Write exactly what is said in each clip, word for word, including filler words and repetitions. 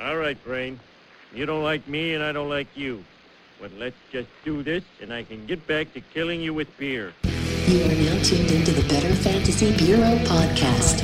All right, Brain. You don't like me, and I don't like you. Well, let's just do this, and I can get back to killing you with beer. You are now tuned into the Better Fantasy Bureau podcast.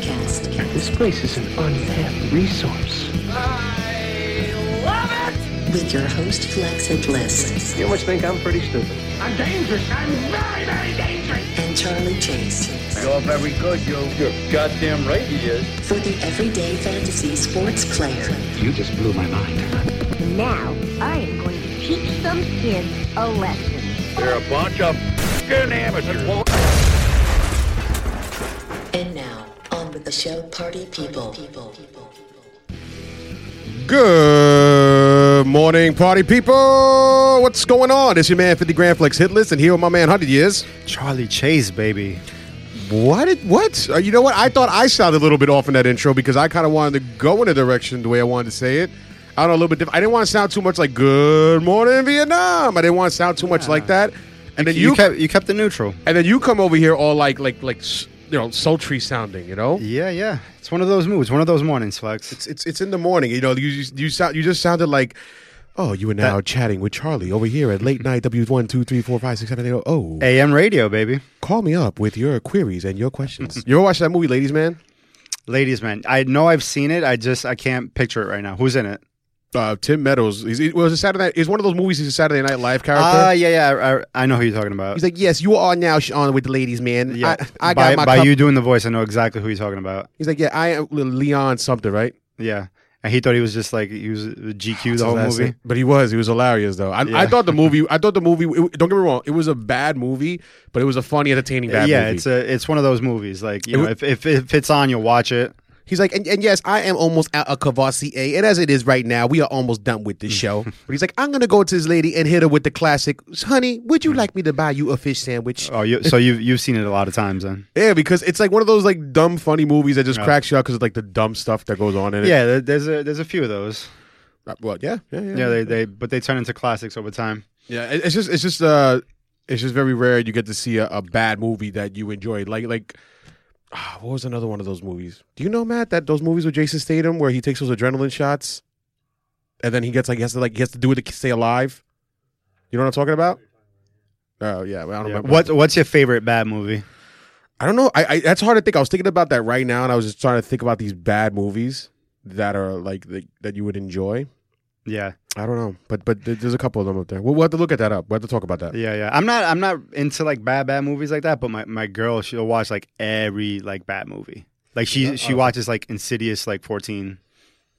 This place is an untapped resource. I love it! With your host, Flex and Bliss. You must think I'm pretty stupid. I'm dangerous. I'm very, very dangerous. And Charlie Chase. You're very good, you. You're goddamn right he is. For the everyday fantasy sports player. You just blew my mind. Now, I am going to teach some kids a lesson. They're a bunch of f***ing amateurs. And now, on with the show, Party People. Good morning, Party People. What's going on? It's your man, fifty Grand Flex Hit List, and here with my man, one hundred years. Charlie Chase, baby. What? What? You know what? I thought I sounded a little bit off in that intro because I kind of wanted to go in a direction the way I wanted to say it. I don't know, a little bit different. I didn't want to sound too much like "Good morning, Vietnam." I didn't want to sound too yeah. much like that. And you, then you, you kept you kept the neutral. And then you come over here all like like like you know sultry sounding. You know? Yeah, yeah. It's one of those moods. One of those mornings, Flex. It's it's it's in the morning. You know, you you, you sound you just sounded like. Oh, you are now that- chatting with Charlie over here at late night W one two three four five six seven eight zero. Oh, A M radio, baby. Call me up with your queries and your questions. You ever watch that movie, Ladies Man? Ladies Man. I know I've seen it. I just I can't picture it right now. Who's in it? Uh, Tim Meadows. He's, he, well, it was a Saturday. It's one of those movies. He's a Saturday Night Live character. Ah, uh, yeah, yeah. I, I know who you're talking about. He's like, yes, you are now on with the ladies, man. Yeah. I, I by, got my by cup- you doing the voice. I know exactly who you're talking about. He's like, yeah, I am Leon something, right? Yeah. And he thought he was just like, he was G Q the whole movie. It. But he was. He was hilarious, though. I, yeah. I thought the movie, I thought the movie, it, don't get me wrong, it was a bad movie, but it was a funny, entertaining bad yeah, movie. Yeah, it's a, it's one of those movies. Like, you it know, w- if, if, if it's on, you'll watch it. He's like, and, and yes, I am almost out of Cavassier. And as it is right now, we are almost done with this show. But he's like, I'm going to go to this lady and hit her with the classic, honey, would you like me to buy you a fish sandwich? Oh, you, so you've, you've seen it a lot of times then? Yeah, because it's like one of those like dumb, funny movies that just yeah. cracks you up because of like the dumb stuff that goes on in it. Yeah, there's a, there's a few of those. Uh, well, yeah. Yeah, yeah, yeah they, they, but they turn into classics over time. Yeah, it, it's just it's just, uh, it's just very rare you get to see a, a bad movie that you enjoyed. Like Like... What was another one of those movies? Do you know, Matt, that those movies with Jason Statham where he takes those adrenaline shots and then he gets like he has to like he has to do it to stay alive? You know what I'm talking about? Oh yeah, I don't yeah. remember. What What's your favorite bad movie? I don't know. I, I that's hard to think. I was thinking about that right now, and I was just trying to think about these bad movies that are like the, that you would enjoy. Yeah, I don't know, but but there's a couple of them up there. We'll, we'll have to look at that up. We'll have to talk about that. Yeah, yeah. I'm not I'm not into like bad bad movies like that. But my, my girl, she'll watch like every like bad movie. Like she yeah, she uh, watches like Insidious like fourteen,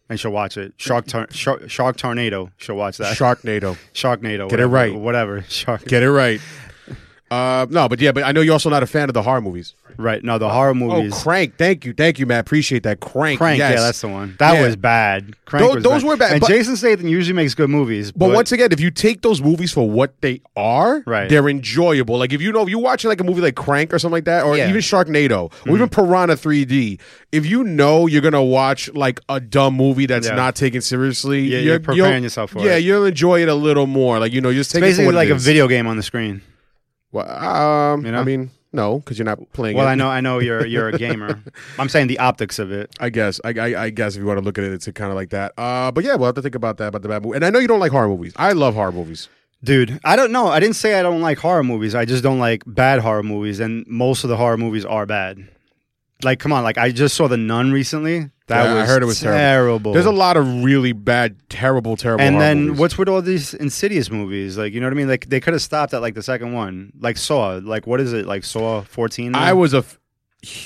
and she'll watch it. Shark tar- Shark Shark Tornado. She'll watch that. Sharknado. Sharknado. Whatever, get it right. Whatever. Shark. Get it right. Uh, no, but yeah, but I know you're also not a fan of the horror movies. Right. No, the horror movies. Oh, Crank. Thank you. Thank you, Matt. Appreciate that. Crank. Crank, yes. Yeah, that's the one. That yeah. was bad. Crank those, was those bad. were bad. And but, Jason Statham usually makes good movies. But, but once again, if you take those movies for what they are, right. they're enjoyable. Like if you know, if you're watching like a movie like Crank or something like that, or yeah. even Sharknado, mm-hmm. or even Piranha three D, if you know you're going to watch like a dumb movie that's yeah. not taken seriously, yeah, you're, you're preparing yourself for yeah, it. Yeah, you'll enjoy it a little more. Like, you know, you're just taking it's basically it for what like it is. A video game on the screen. Well, um, you know? I mean, no, because you're not playing. Well, it. I know, I know you're you're a gamer. I'm saying the optics of it. I guess, I, I, I guess if you want to look at it, it's kind of like that. Uh, but yeah, we'll have to think about that about the bad movie. And I know you don't like horror movies. I love horror movies, dude. I don't know. I didn't say I don't like horror movies. I just don't like bad horror movies, and most of the horror movies are bad. Like, come on, like I just saw The Nun recently. That yeah, was I heard it was terrible. terrible. There's a lot of really bad, terrible, terrible. And then movies. What's with all these Insidious movies? Like, you know what I mean? Like they could have stopped at like the second one, like Saw. Like what is it? Like Saw fourteen. Now? I was a f-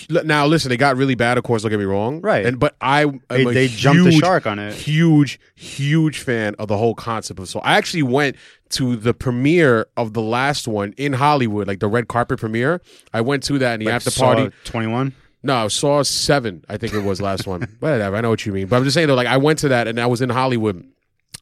now listen. They got really bad, of course. Don't get me wrong, right? And but I they, they huge, jumped the shark on it. Huge, huge fan of the whole concept of Saw. I actually went to the premiere of the last one in Hollywood, like the red carpet premiere. I went to that in the like after party. twenty-one. No, Saw seven, I think it was last one. Whatever, I know what you mean. But I'm just saying, though, like, I went to that, and I was in Hollywood.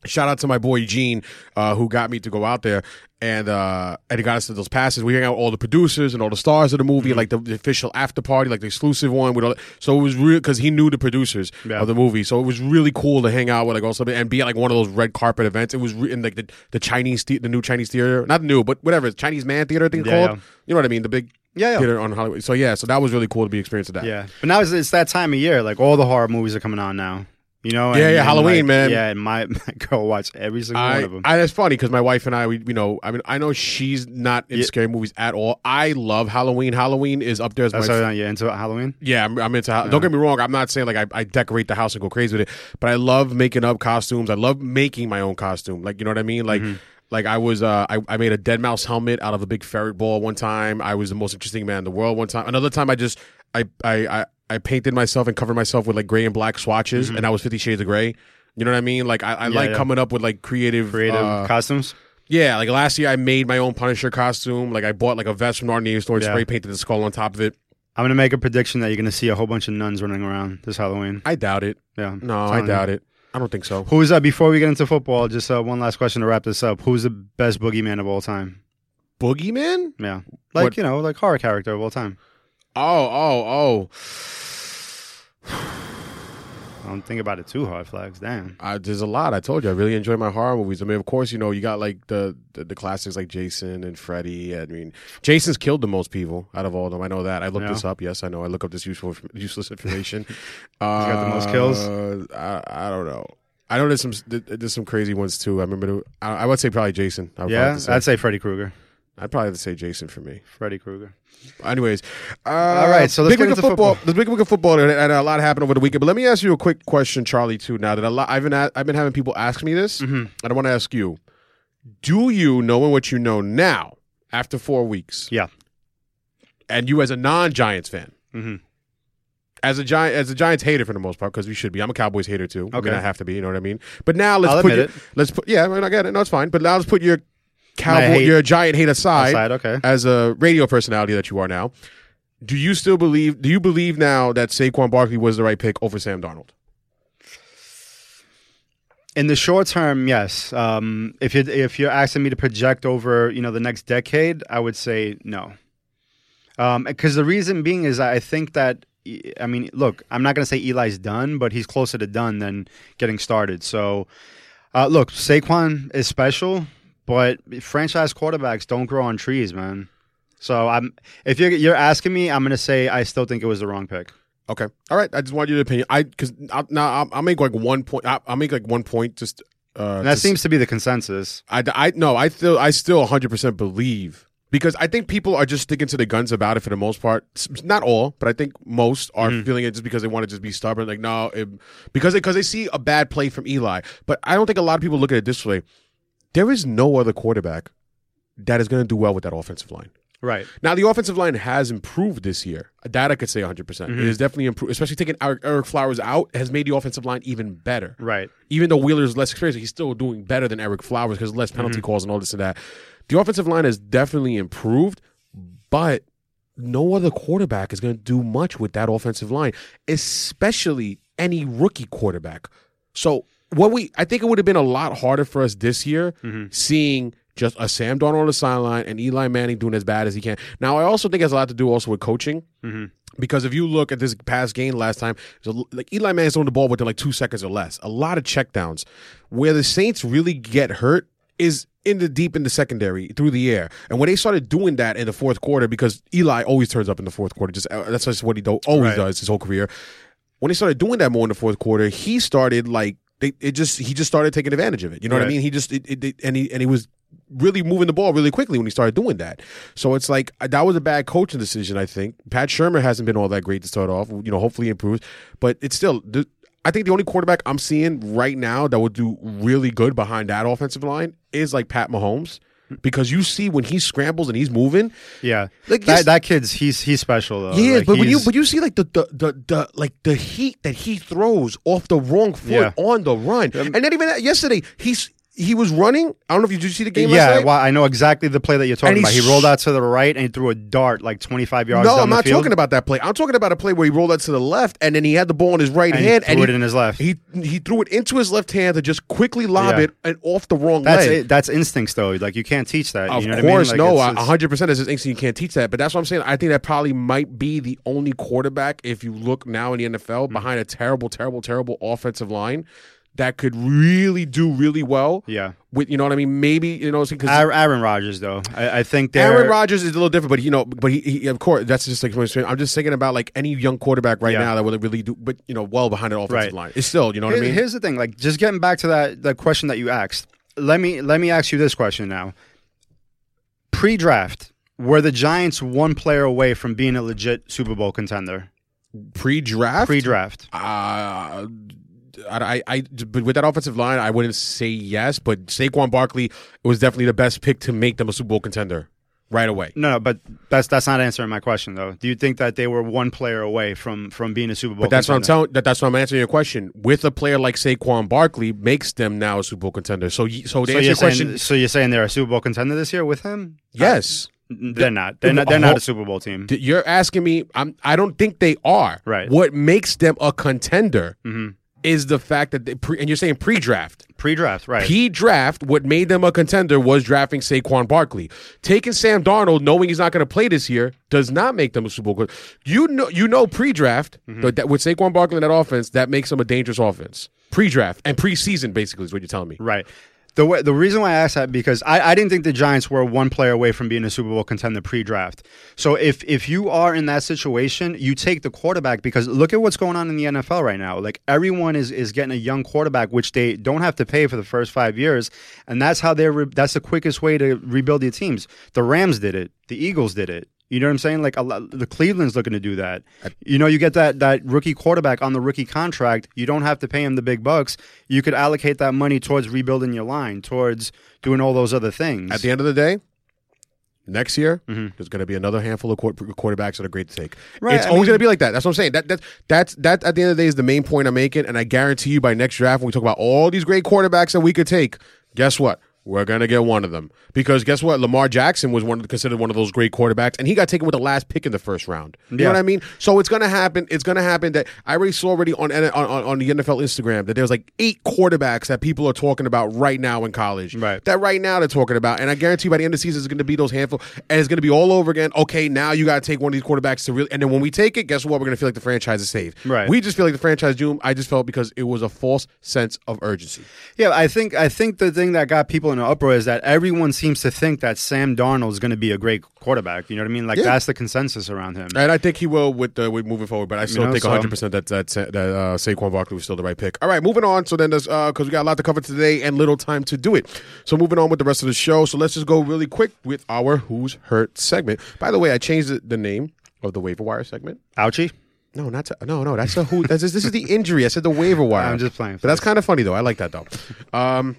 Shout out to my boy, Gene, uh, who got me to go out there, and uh, and he got us to those passes. We hang out with all the producers and all the stars of the movie, mm-hmm. like the, the official after party, like the exclusive one. With all, so it was real, because he knew the producers yeah. of the movie. So it was really cool to hang out with, like, all something, and be at, like, one of those red carpet events. It was re- in, like, the, the Chinese, the-, the new Chinese theater. Not new, but whatever, Chinese Man Theater, I think it's yeah, called. Yeah. You know what I mean? The big... Yeah, yeah. Theater on Hollywood. So yeah, so that was really cool to be experienced with that. Yeah, but now it's, it's that time of year. Like all the horror movies are coming on now. You know, yeah, and, yeah, and Halloween, my, man. Yeah, and my, my girl watched every single I, one of them. I, that's funny because my wife and I, we, you know, I mean, I know she's not in yeah. scary movies at all. I love Halloween. Halloween is up there as oh, my. So f- you're into Halloween? Yeah, I'm, I'm into. Uh, don't get me wrong. I'm not saying like I, I decorate the house and go crazy with it, but I love making up costumes. I love making my own costume. Like, you know what I mean? Like. Mm-hmm. Like I was, uh, I, I made a dead mouse helmet out of a big ferret ball one time. I was the most interesting man in the world one time. Another time I just, I I, I, I painted myself and covered myself with like gray and black swatches, mm-hmm. and I was Fifty Shades of Gray. You know what I mean? Like I, I yeah, like yeah. coming up with like creative, creative uh, costumes. Yeah, like last year I made my own Punisher costume. Like I bought like a vest from the Arnie store and yeah. spray painted the skull on top of it. I'm gonna make a prediction that you're gonna see a whole bunch of nuns running around this Halloween. I doubt it. Yeah, no, I doubt you. it. I don't think so. Who's uh, before we get into football? Just uh, one last question to wrap this up. Who's the best boogeyman of all time? Boogeyman? Yeah, like what? You know, like horror character of all time. Oh, oh, oh! I don't think about it too hard, Flags. Damn, uh, there's a lot. I told you, I really enjoy my horror movies. I mean, of course, you know, you got like the the, the classics like Jason and Freddy. I mean, Jason's killed the most people out of all of them. I know that. I looked yeah. this up. Yes, I know. I look up this useful, useless information. uh, He's got the most kills. I, I don't know. I know there's some there's some crazy ones too. I remember. The, I, I would say probably Jason. I would yeah, probably say. I'd say Freddy Krueger. I'd probably have to say Jason for me. Freddy Krueger. Anyways. Uh, All right, so let's big get into football. football. Let's big week of football, and, and a lot happened over the weekend. But let me ask you a quick question, Charlie, too, now that a lot, I've, been a, I've been having people ask me this. Mm-hmm. I don't want to ask you. Do you, knowing what you know now, after four weeks, yeah, and you as a non-Giants fan, mm-hmm. as a Giant, as a Giants hater for the most part, because we should be. I'm a Cowboys hater, too. Okay. I mean, I have to be, you know what I mean? But now let's I'll put your, it. Let's put, yeah, I get it. No, it's fine. But now let's put your... Cowboy, you're a Giant hate aside, aside okay. as a radio personality that you are now. Do you still believe? Do you believe now that Saquon Barkley was the right pick over Sam Darnold? In the short term, yes. Um, if you if you're asking me to project over, you know, the next decade, I would say no. Because um, the reason being is I think that I mean, look, I'm not going to say Eli's done, but he's closer to done than getting started. So, uh, look, Saquon is special. But franchise quarterbacks don't grow on trees, man. So I'm if you're you're asking me, I'm gonna say I still think it was the wrong pick. Okay, all right. I just wanted your opinion. I because now I'll, I'll make like one point. I'll, I'll make like one point. Just uh, that just, seems to be the consensus. I, I no. I still I still one hundred percent believe because I think people are just sticking to the guns about it for the most part. Not all, but I think most are mm-hmm. feeling it just because they want to just be stubborn. Like no, it, because because they, they see a bad play from Eli. But I don't think a lot of people look at it this way. There is no other quarterback that is going to do well with that offensive line. Right. Now, the offensive line has improved this year. That I could say one hundred percent. Mm-hmm. It has definitely improved, especially taking Ereck Flowers out has made the offensive line even better. Right. Even though Wheeler's less experienced, he's still doing better than Ereck Flowers because less penalty mm-hmm. calls and all this and that. The offensive line has definitely improved, but no other quarterback is going to do much with that offensive line, especially any rookie quarterback. So... What we, I think it would have been a lot harder for us this year mm-hmm. seeing just a Sam Darnold on the sideline and Eli Manning doing as bad as he can. Now, I also think it has a lot to do also with coaching mm-hmm. because if you look at this past game last time, a, like Eli Manning's on the ball within like two seconds or less. A lot of checkdowns. Where the Saints really get hurt is in the deep in the secondary through the air. And when they started doing that in the fourth quarter, because Eli always turns up in the fourth quarter, just that's just what he do, always right. does his whole career. When they started doing that more in the fourth quarter, he started like, They, it just he just started taking advantage of it. You know right. what I mean? He just it, it, it, and he and he was really moving the ball really quickly when he started doing that. So it's like that was a bad coaching decision. I think Pat Shermer hasn't been all that great to start off. You know, hopefully he improves, but it's still. The, I think the only quarterback I'm seeing right now that would do really good behind that offensive line is like Pat Mahomes. Because you see when he scrambles and he's moving, yeah, like that, that kid's he's he's special though. Yeah, like but when you but you see like the, the the the like the heat that he throws off the wrong foot yeah. on the run, um, and then even that, yesterday he's he was running. I don't know if you did you see the game. Yeah, last night? Well, I know exactly the play that you're talking about. He rolled out to the right and he threw a dart like twenty-five yards. No, down I'm not the field. talking about that play. I'm talking about a play where he rolled out to the left and then he had the ball in his right and hand he threw and it he, in his left. He he threw it into his left hand to just quickly lob yeah. it and off the wrong that's leg. It, that's instincts though. Like you can't teach that. Of you know course, what I mean? Like, no. It's, it's, one hundred percent is his instinct. You can't teach that. But that's what I'm saying. I think that probably might be the only quarterback if you look now in the N F L mm-hmm. behind a terrible, terrible, terrible offensive line. that could really do really well. Yeah. With, you know what I mean? Maybe, you know, because Aaron Rodgers, though, I, I think they're... Aaron Rodgers is a little different, but, you know, but he, he of course, that's just like, I'm just thinking about like any young quarterback right yeah. now that would really do, but, you know, well behind an offensive right. line. It's still, you know what Here, I mean? Here's the thing, like, just getting back to that, that question that you asked, let me, let me ask you this question now. Pre-draft, were the Giants one player away from being a legit Super Bowl contender? Pre-draft? Pre-draft. Uh... I, I, but with that offensive line, I wouldn't say yes, but Saquon Barkley was definitely the best pick to make them a Super Bowl contender right away. No, no, but that's that's not answering my question, though. Do you think that they were one player away from, from being a Super Bowl but that's contender? What I'm telling, that, that's what I'm answering your question. With a player like Saquon Barkley makes them now a Super Bowl contender. So, so, to so answer your saying, question, so you're saying they're a Super Bowl contender this year with him? Yes. I, They're not. They're not. They're not a Super Bowl team. You're asking me. I'm, I don't think they are. Right. What makes them a contender? Mm-hmm. Is the fact that they pre, and you're saying pre-draft, pre-draft, right? Pre-draft, what made them a contender was drafting Saquon Barkley. Taking Sam Darnold, knowing he's not going to play this year, does not make them a Super Bowl. You know, you know, pre-draft, mm-hmm. but that, with Saquon Barkley in that offense, that makes them a dangerous offense. Pre-draft and preseason, basically, is what you're telling me, right? The way, the reason why I asked that because I, I didn't think the Giants were one player away from being a Super Bowl contender pre-draft. So if if you are in that situation, you take the quarterback because look at what's going on in the N F L right now. Like everyone is, is getting a young quarterback, which they don't have to pay for the first five years, and that's how they re- that's the quickest way to rebuild your teams. The Rams did it. The Eagles did it. You know what I'm saying? Like a lot, the Cleveland's looking to do that. You know, you get that that rookie quarterback on the rookie contract. You don't have to pay him the big bucks. You could allocate that money towards rebuilding your line, towards doing all those other things. At the end of the day, next year, mm-hmm. there's going to be another handful of quarterbacks that are great to take. Right, it's I always going to be like that. That's what I'm saying. That that that's that at the end of the day is the main point I'm making. And I guarantee you, by next draft, when we talk about all these great quarterbacks that we could take, guess what? We're going to get one of them. Because guess what? Lamar Jackson was one of, considered one of those great quarterbacks, and he got taken with the last pick in the first round. You yeah. know what I mean? So it's going to happen. It's going to happen that I already saw already on, on, on the N F L Instagram that there's like eight quarterbacks that people are talking about right now in college. Right. That right now they're talking about. And I guarantee you by the end of the season, it's going to be those handful. And it's going to be all over again. Okay, now you got to take one of these quarterbacks to really. And then when we take it, guess what? We're going to feel like the franchise is saved. Right. We just feel like the franchise doom. I just felt because it was a false sense of urgency. Yeah, I think, I think the thing that got people in uproar is that everyone seems to think that Sam Darnold is going to be a great quarterback. You know what I mean? Like yeah. that's the consensus around him, and I think he will with uh, with moving forward. But I still you know, think so. one hundred percent that that, that uh, Saquon Barkley was still the right pick. All right, moving on. So then, there's because uh, we got a lot to cover today and little time to do it. So moving on with the rest of the show. So let's just go really quick with our Who's Hurt segment. By the way, I changed the name of the waiver wire segment. Ouchie. No, not to, no, no. That's a who. That's, this is the injury. I said the waiver wire. I'm just playing. But that's kind of funny though. I like that though. Um.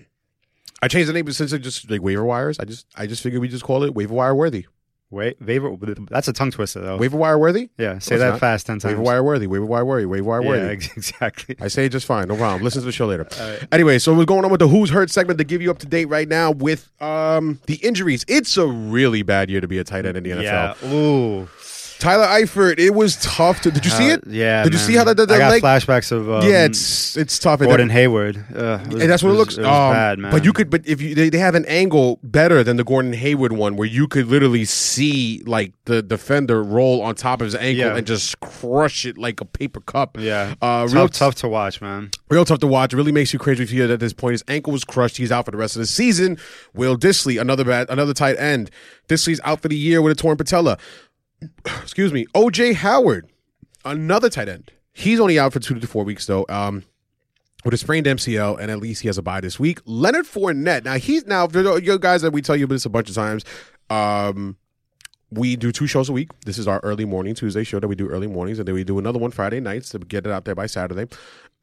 I changed the name, but since it's just like waiver wires, I just I just figured we just call it waiver wire worthy. Wait, waiver. That's a tongue twister though. Waiver wire worthy. Yeah, say no, that not. Fast ten times. Waiver wire worthy. Waiver wire worthy. Waiver wire worthy. Yeah, exactly. I say it just fine. No problem. Listen to the show later. Right. Anyway, so we're going on with the Who's Hurt segment to give you up to date right now with um, the injuries. It's a really bad year to be a tight end in the N F L. Yeah. Ooh. Tyler Eifert, it was tough to. Did you see it? Uh, yeah. Did you man. see how that? that, that I got leg? flashbacks of. Um, yeah, it's it's tough. Gordon Hayward. Uh, was, and that's what it, was, it looks. It was um, bad, man. But you could, but if you, they, they have an angle better than the Gordon Hayward one, where you could literally see like the defender roll on top of his ankle yeah. and just crush it like a paper cup. Yeah. Uh, tough, real t- tough to watch, man. Real tough to watch. It really makes you crazy if you hear that at this point. His ankle was crushed. He's out for the rest of the season. Will Disley, another bad, another tight end. Disley's out for the year with a torn patella. Excuse me, O J Howard, another tight end. He's only out for two to four weeks, though, um, with a sprained M C L, and at least he has a bye this week. Leonard Fournette. Now, he's now, you guys that we tell you this a bunch of times, um, we do two shows a week. This is our early morning Tuesday show that we do early mornings, and then we do another one Friday nights to get it out there by Saturday.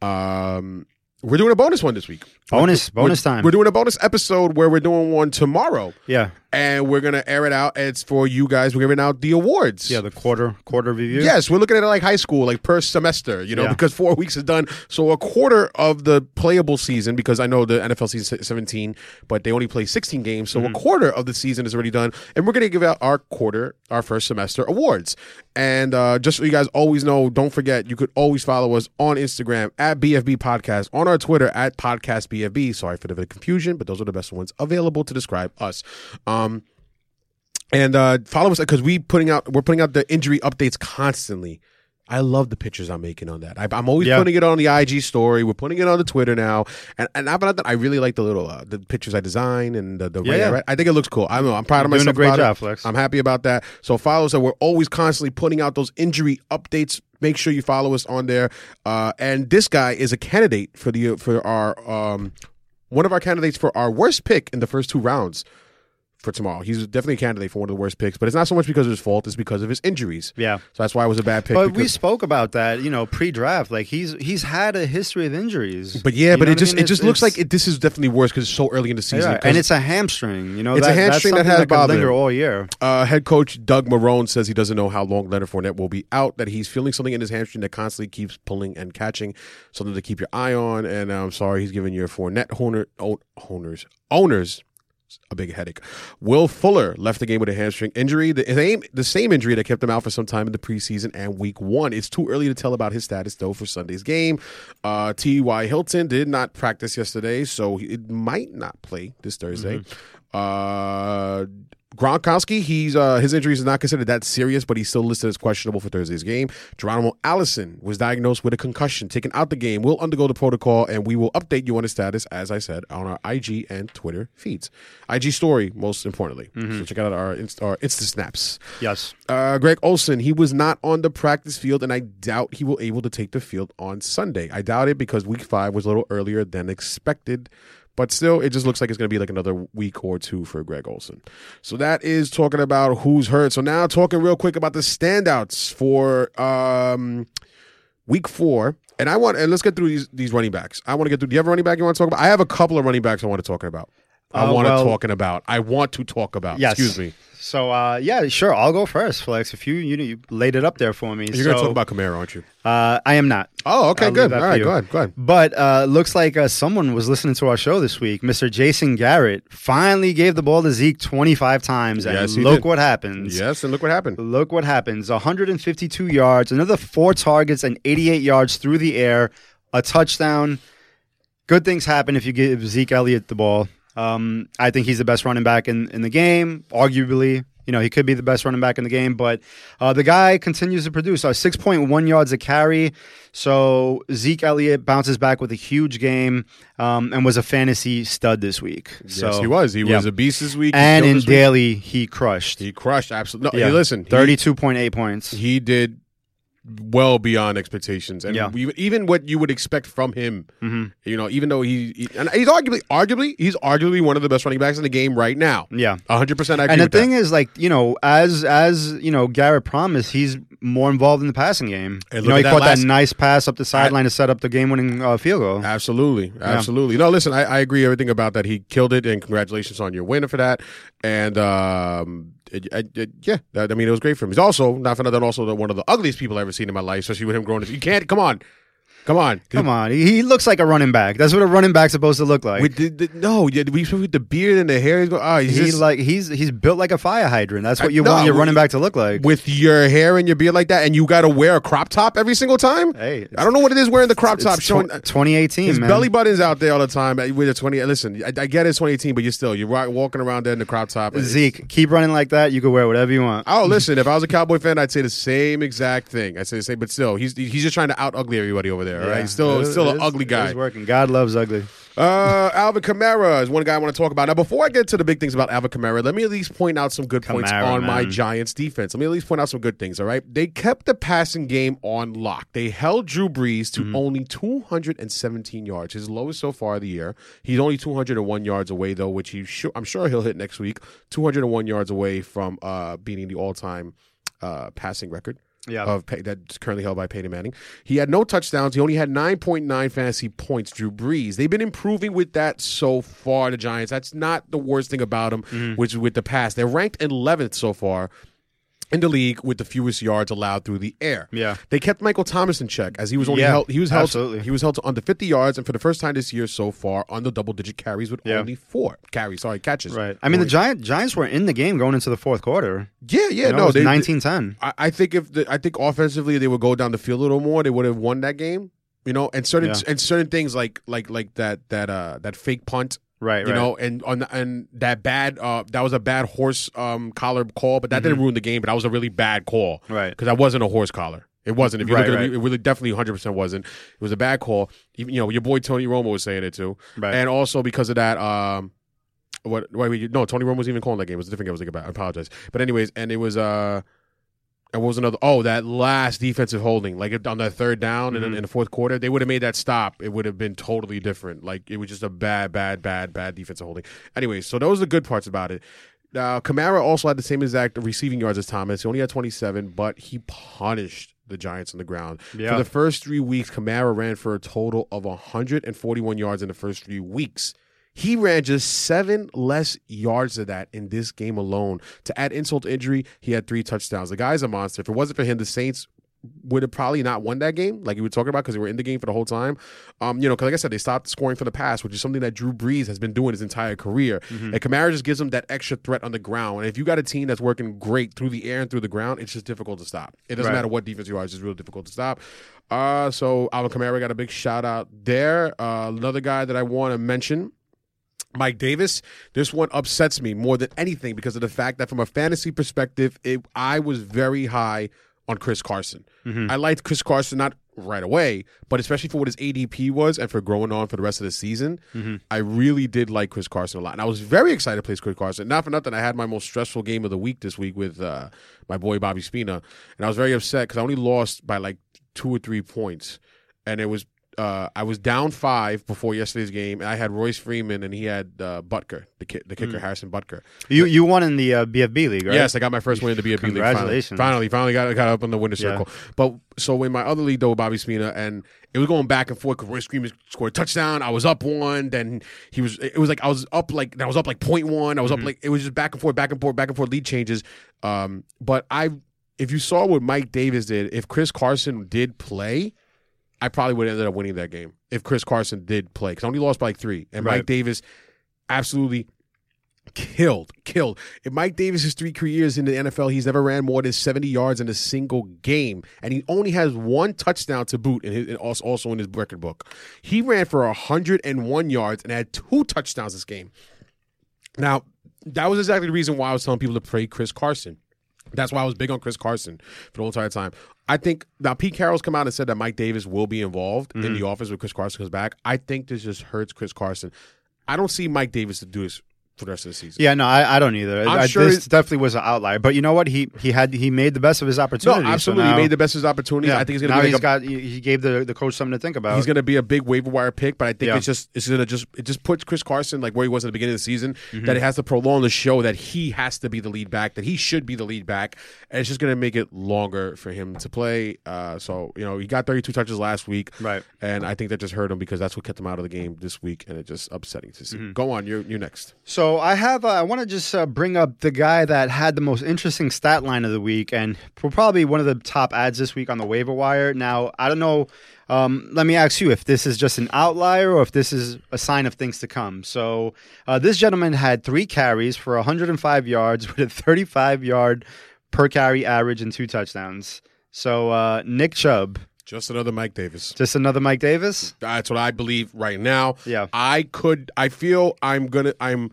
Um, we're doing a bonus one this week. Bonus, we're, bonus we're, time. We're doing a bonus episode where we're doing one tomorrow. Yeah. And we're going to air it out. It's for you guys. We're giving out the awards. Yeah, the quarter quarter review. Yes, we're looking at it like high school, like per semester, you know, yeah. because four weeks is done. So a quarter of the playable season, because I know the N F L season is seventeen, but they only play sixteen games. So mm-hmm. a quarter of the season is already done. And we're going to give out our quarter, our first semester awards. And uh, just so you guys always know, don't forget, you could always follow us on Instagram at B F B Podcast, on our Twitter at Podcast B F B. Sorry for the confusion, but those are the best ones available to describe us. Um, Um, and uh, follow us because we putting out we're putting out the injury updates constantly. I love the pictures I'm making on that. I, I'm always yeah. putting it on the I G story. We're putting it on the Twitter now. And and about that, I really like the little uh, the pictures I design and the, the yeah, way yeah. I write. I think it looks cool. I know, I'm proud You're of myself. Doing a great job, it. Flex. I'm happy about that. So follow us. We're always constantly putting out those injury updates. Make sure you follow us on there. Uh, and this guy is a candidate for the for our um, one of our candidates for our worst pick in the first two rounds. For tomorrow, he's definitely a candidate for one of the worst picks, but it's not so much because of his fault; it's because of his injuries. Yeah, so that's why it was a bad pick. But we spoke about that, you know, pre-draft. Like he's he's had a history of injuries. But yeah, you but it just I mean? it just it's, looks it's, like it, this is definitely worse because it's so early in the season. Yeah, and it's a hamstring. You know, it's that, a hamstring that has that bothered him all year. Uh, head coach Doug Marrone says he doesn't know how long Leonard Fournette will be out. That he's feeling something in his hamstring that constantly keeps pulling and catching. Something to keep your eye on. And I'm sorry, he's giving your Fournette owner, own, owners owners. a big headache. Will Fuller left the game with a hamstring injury, the same the same injury that kept him out for some time in the preseason and week one. It's too early to tell about his status, though, for Sunday's game. Uh, T Y Hilton did not practice yesterday, so he it might not play this Thursday. Mm-hmm. Uh, Gronkowski, he's uh, his injury is not considered that serious, but he's still listed as questionable for Thursday's game. Geronimo Allison was diagnosed with a concussion, taken out the game, will undergo the protocol, and we will update you on his status, as I said, on our I G and Twitter feeds. I G story, most importantly. Mm-hmm. So check out our, inst- our Insta Snaps. Yes. Uh, Greg Olsen, he was not on the practice field, and I doubt he will able to take the field on Sunday. I doubt it because week five was a little earlier than expected. But still, it just looks like it's going to be like another week or two for Greg Olsen. So that is talking about who's hurt. So now talking real quick about the standouts for um, week four. And I want and let's get through these these running backs. I want to get through. Do you have a running back you want to talk about? I have a couple of running backs I want to talk about. I uh, want well, to talking about. I want to talk about. Yes. Excuse me. So, uh, yeah, sure. I'll go first, Flex. If you you, you laid it up there for me. You're so, going to talk about Kamara, aren't you? Uh, I am not. Oh, okay, I'll good. All right, go ahead, go ahead. But uh, looks like uh, someone was listening to our show this week. Mister Jason Garrett finally gave the ball to Zeke twenty-five times, and yes, look did. what happens. Yes, and look what happened. Look what happens. one hundred fifty-two yards, another four targets, and eighty-eight yards through the air, a touchdown. Good things happen if you give Zeke Elliott the ball. Um, I think he's the best running back in, in the game, arguably. You know, he could be the best running back in the game, but uh, the guy continues to produce. Uh, six point one yards a carry, so Zeke Elliott bounces back with a huge game um, and was a fantasy stud this week. So, yes, he was. He yeah. was a beast this week. And in daily, week. he crushed. He crushed, absolutely. No, yeah. hey, listen. thirty-two point eight points. He did well beyond expectations, and yeah. we, even what you would expect from him, mm-hmm. you know, even though he, he and he's arguably, arguably, he's arguably one of the best running backs in the game right now. Yeah, one hundred percent. I agree. And the with thing that. is, like, you know, as as you know, Garrett promised, he's more involved in the passing game. You know, he that caught last, that nice pass up the sideline to set up the game-winning uh, field goal. Absolutely, absolutely. Yeah. No, listen, I, I agree everything about that. He killed it, and congratulations on your win for that. And um, it, it, it, yeah, I mean, it was great for him. He's also not for nothing, also one of the ugliest people I've ever seen in my life, especially with him growing. You can't come on. Come on. Come on. He looks like a running back. That's what a running back's supposed to look like. With the, the, no, with the beard and the hair. He's, going, oh, he's, he just, like, he's, he's built like a fire hydrant. That's what you I, want no, your running back to look like. With your hair and your beard like that, and you got to wear a crop top every single time? Hey. I don't know what it is wearing the crop top. Showing tw- twenty eighteen, his man. His belly button's out there all the time. With a twenty, listen, I, I get it's twenty eighteen, but you're still, you're walking around there in the crop top. Zeke, keep running like that. You can wear whatever you want. Oh, listen, if I was a Cowboy fan, I'd say the same exact thing. I'd say the same, but still, he's, he's just trying to out-ugly everybody over there. All right, yeah, still, is, still an ugly guy. He's working. God loves ugly. Uh, Alvin Kamara is one guy I want to talk about. Now, before I get to the big things about Alvin Kamara, let me at least point out some good Kamara, points on man. my Giants defense. Let me at least point out some good things, all right? They kept the passing game on lock. They held Drew Brees to mm-hmm. only two hundred seventeen yards, his lowest so far of the year. He's only two hundred one yards away, though, which he sh- I'm sure he'll hit next week. two hundred one yards away from uh, beating the all-time uh, passing record. Yeah, of pay, that's currently held by Peyton Manning. He had no touchdowns. He only had nine point nine fantasy points, Drew Brees. They've been improving with that so far, the Giants. That's not the worst thing about them, mm. which is with the pass. They're ranked eleventh so far in the league with the fewest yards allowed through the air. Yeah. They kept Michael Thomas in check as he was only yeah, held he was held absolutely. he was held to under fifty yards, and for the first time this year so far under double digit carries with yeah. only four carries, sorry, catches. Right. I mean only. the Giant Giants were in the game going into the fourth quarter. Yeah, yeah, you know, no, they nineteen ten. I, I think if the, I think offensively they would go down the field a little more, they would have won that game. You know, and certain yeah. and certain things like like like that that uh that fake punt. Right, you right. know, and on the, and that bad, uh, that was a bad horse um, collar call, but that mm-hmm. didn't ruin the game. But that was a really bad call, right? Because that wasn't a horse collar. It wasn't. If you right, look at right. it, it really definitely one hundred percent wasn't. It was a bad call. Even, you know, your boy Tony Romo was saying it too, right. and also because of that. Um, what? Wait, no, Tony Romo was even calling that game. It was a different game. I was thinking about. I apologize. But anyways, and it was. Uh, and what was another? Oh, that last defensive holding, like on that third down mm-hmm. in, in the fourth quarter, they would have made that stop. It would have been totally different. Like it was just a bad, bad, bad, bad defensive holding. Anyways, so those are the good parts about it. Now, Kamara also had the same exact receiving yards as Thomas. He only had twenty-seven, but he punished the Giants on the ground. Yeah. For the first three weeks, Kamara ran for a total of one hundred forty-one yards in the first three weeks. He ran just seven less yards of that in this game alone. To add insult to injury, he had three touchdowns. The guy's a monster. If it wasn't for him, the Saints would have probably not won that game, like you were talking about, because they were in the game for the whole time. Um, you know, because like I said, they stopped scoring from the pass, which is something that Drew Brees has been doing his entire career. Mm-hmm. And Kamara just gives them that extra threat on the ground. And if you got a team that's working great through the air and through the ground, it's just difficult to stop. It doesn't right. matter what defense you are; it's just really difficult to stop. Uh, so Alvin Kamara got a big shout out there. Uh, another guy that I want to mention. Mike Davis, this one upsets me more than anything because of the fact that from a fantasy perspective, it, I was very high on Chris Carson. Mm-hmm. I liked Chris Carson, not right away, but especially for what his A D P was and for growing on for the rest of the season, mm-hmm. I really did like Chris Carson a lot. And I was very excited to play Chris Carson. Not for nothing, I had my most stressful game of the week this week with uh, my boy Bobby Spina, and I was very upset because I only lost by like two or three points, and it was Uh, I was down five before yesterday's game, and I had Royce Freeman, and he had uh, Butker, the, ki- the kicker, mm. Harrison Butker. You you won in the uh, B F B league, right? Yes, I got my first win in the B F B league. Congratulations! Finally, finally, finally got got up on the winner's yeah. circle. But so in my other league though, Bobby Spina, and it was going back and forth. Royce Freeman scored a touchdown. I was up one, then he was. It was like I was up like I was up like point one. I was mm-hmm. up like it was just back and forth, back and forth, back and forth lead changes. Um, but I, if you saw what Mike Davis did, if Chris Carson did play, I probably would have ended up winning that game if Chris Carson did play, because I only lost by like three. And right. Mike Davis absolutely killed, killed. In Mike Davis' three careers in the N F L, he's never ran more than seventy yards in a single game. And he only has one touchdown to boot, in his, in also, also in his record book. He ran for one hundred one yards and had two touchdowns this game. Now, that was exactly the reason why I was telling people to play Chris Carson. That's why I was big on Chris Carson for the whole entire time. I think now Pete Carroll's come out and said that Mike Davis will be involved mm-hmm. in the offense when Chris Carson comes back. I think this just hurts Chris Carson. I don't see Mike Davis to do this for the rest of the season. Yeah, no, I, I don't either. I, sure this definitely was an outlier. But you know what? He he had he made the best of his opportunity. No, absolutely, so now, he made the best of his opportunity. Yeah, I think he's going to now be he's like a, got he gave the, the coach something to think about. He's going to be a big waiver wire pick, but I think yeah. it's just it's going to just it just puts Chris Carson like where he was at the beginning of the season. Mm-hmm. That it has to prolong the show that he has to be the lead back, that he should be the lead back, and it's just going to make it longer for him to play. Uh, so you know he got thirty-two touches last week, right? And I think that just hurt him because that's what kept him out of the game this week, and it's just upsetting to see. Mm-hmm. Go on, you're you're next. So. So I have. Uh, I want to just uh, bring up the guy that had the most interesting stat line of the week, and probably one of the top ads this week on the waiver wire. Now I don't know. Um, let me ask you if this is just an outlier or if this is a sign of things to come. So uh, this gentleman had three carries for one hundred five yards with a thirty-five yard per carry average and two touchdowns. So uh, Nick Chubb. Just another Mike Davis. Just another Mike Davis? That's what I believe right now. Yeah. I could I feel I'm going to I'm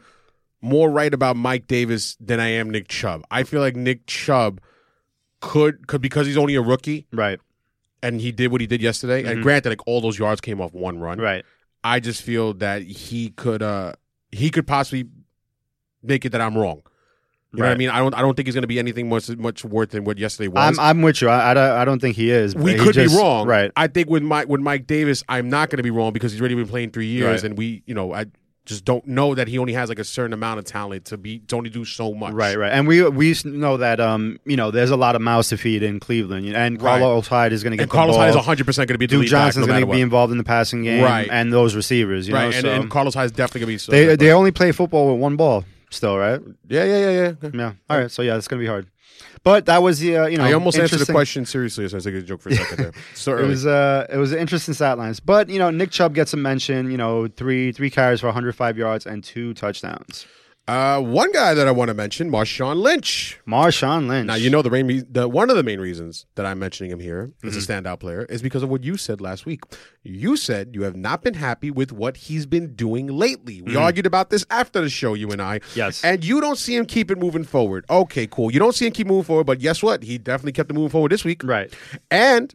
more right about Mike Davis than I am Nick Chubb. I feel like Nick Chubb could could because he's only a rookie. Right. And he did what he did yesterday. Mm-hmm. And granted, like all those yards came off one run. Right. I just feel that he could uh he could possibly make it that I'm wrong. You know right. what I mean? I don't. I don't think he's going to be anything much much worse than what yesterday was. I'm, I'm with you. I, I, I don't think he is. We could just, be wrong. Right. I think with Mike with Mike Davis, I'm not going to be wrong because he's already been playing three years, right. and we, you know, I just don't know that he only has like a certain amount of talent to be to only do so much. Right. Right. And we we know that um you know there's a lot of mouths to feed in Cleveland, and Carlos right. Hyde is going to get. And the Carlos ball. Hyde is one hundred percent going to be. Duke Johnson's no going to be involved in the passing game, right. and those receivers, you right. know. And, so. and Carlos Hyde is definitely going to be. So they they only play football with one ball. Still, right? Yeah, yeah, yeah, yeah. Yeah. All right. So, yeah, it's going to be hard. But that was the, uh, you know. I almost answered the question seriously, so I was taking a joke for a second there. So early. It was, uh, it was interesting stat lines. But, you know, Nick Chubb gets a mention, you know, three three carries for one hundred five yards and two touchdowns. Uh, one guy that I want to mention, Marshawn Lynch. Marshawn Lynch. Now, you know, the, main, the one of the main reasons that I'm mentioning him here as mm-hmm. a standout player is because of what you said last week. You said you have not been happy with what he's been doing lately. We mm. argued about this after the show, you and I. Yes. And you don't see him keep it moving forward. Okay, cool. You don't see him keep moving forward, but guess what? He definitely kept it moving forward this week. Right. And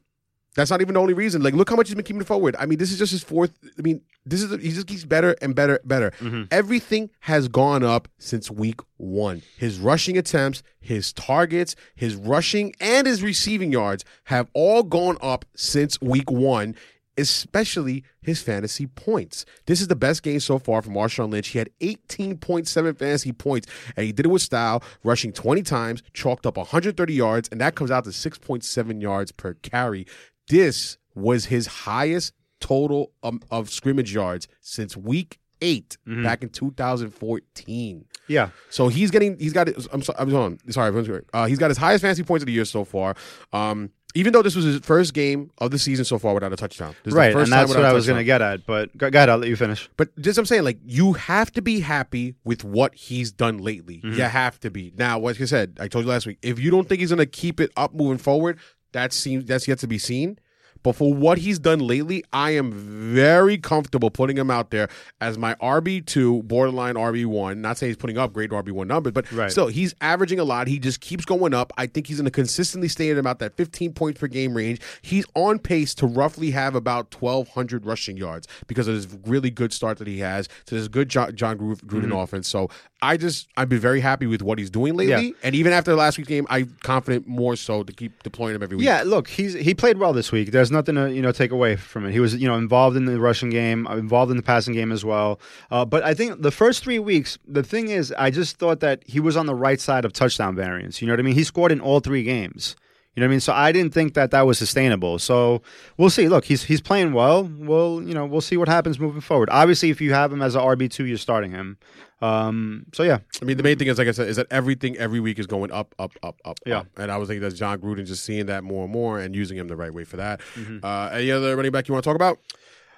that's not even the only reason. Like, look how much he's been keeping it forward. I mean, this is just his fourth. I mean, this is he just keeps better and better, better. Mm-hmm. Everything has gone up since week one. His rushing attempts, his targets, his rushing, and his receiving yards have all gone up since week one, especially his fantasy points. This is the best game so far for Marshawn Lynch. He had eighteen point seven fantasy points, and he did it with style, rushing twenty times, chalked up one hundred thirty yards, and that comes out to six point seven yards per carry. This was his highest total um, of scrimmage yards since week eight mm-hmm. back in two thousand fourteen. Yeah. So he's getting, he's got, I'm sorry, I'm sorry, sorry uh, he's got his highest fantasy points of the year so far. Um, even though this was his first game of the season so far without a touchdown. This right, is the first and that's time what I was going to get at, but go ahead, I'll let you finish. But just I'm saying, like, you have to be happy with what he's done lately. Mm-hmm. You have to be. Now, like I said, I told you last week, if you don't think he's going to keep it up moving forward, That seems that's yet to be seen. But for what he's done lately, I am very comfortable putting him out there as my R B two, borderline R B one. Not saying he's putting up great R B one numbers, but right. still, he's averaging a lot. He just keeps going up. I think he's going to consistently stay at about that fifteen point per game range. He's on pace to roughly have about twelve hundred rushing yards because of his really good start that he has to this good John, John Gruden mm-hmm. offense. So I just, I've been very happy with what he's doing lately. Yeah. And even after last week's game, I'm confident more so to keep deploying him every week. Yeah, look, he's he played well this week. There's nothing to, you know, take away from it. He was, you know, involved in the rushing game, involved in the passing game as well. Uh, but I think the first three weeks, the thing is, I just thought that he was on the right side of touchdown variance. You know what I mean? He scored in all three games. You know what I mean? So I didn't think that that was sustainable. So we'll see. Look, he's he's playing well. We'll, you know, we'll see what happens moving forward. Obviously, if you have him as an R B two, you're starting him. Um, so, yeah. I mean, the main thing is, like I said, is that everything every week is going up, up, up, up, yeah. up. And I was thinking that's John Gruden just seeing that more and more and using him the right way for that. Mm-hmm. Uh, any other running back you want to talk about?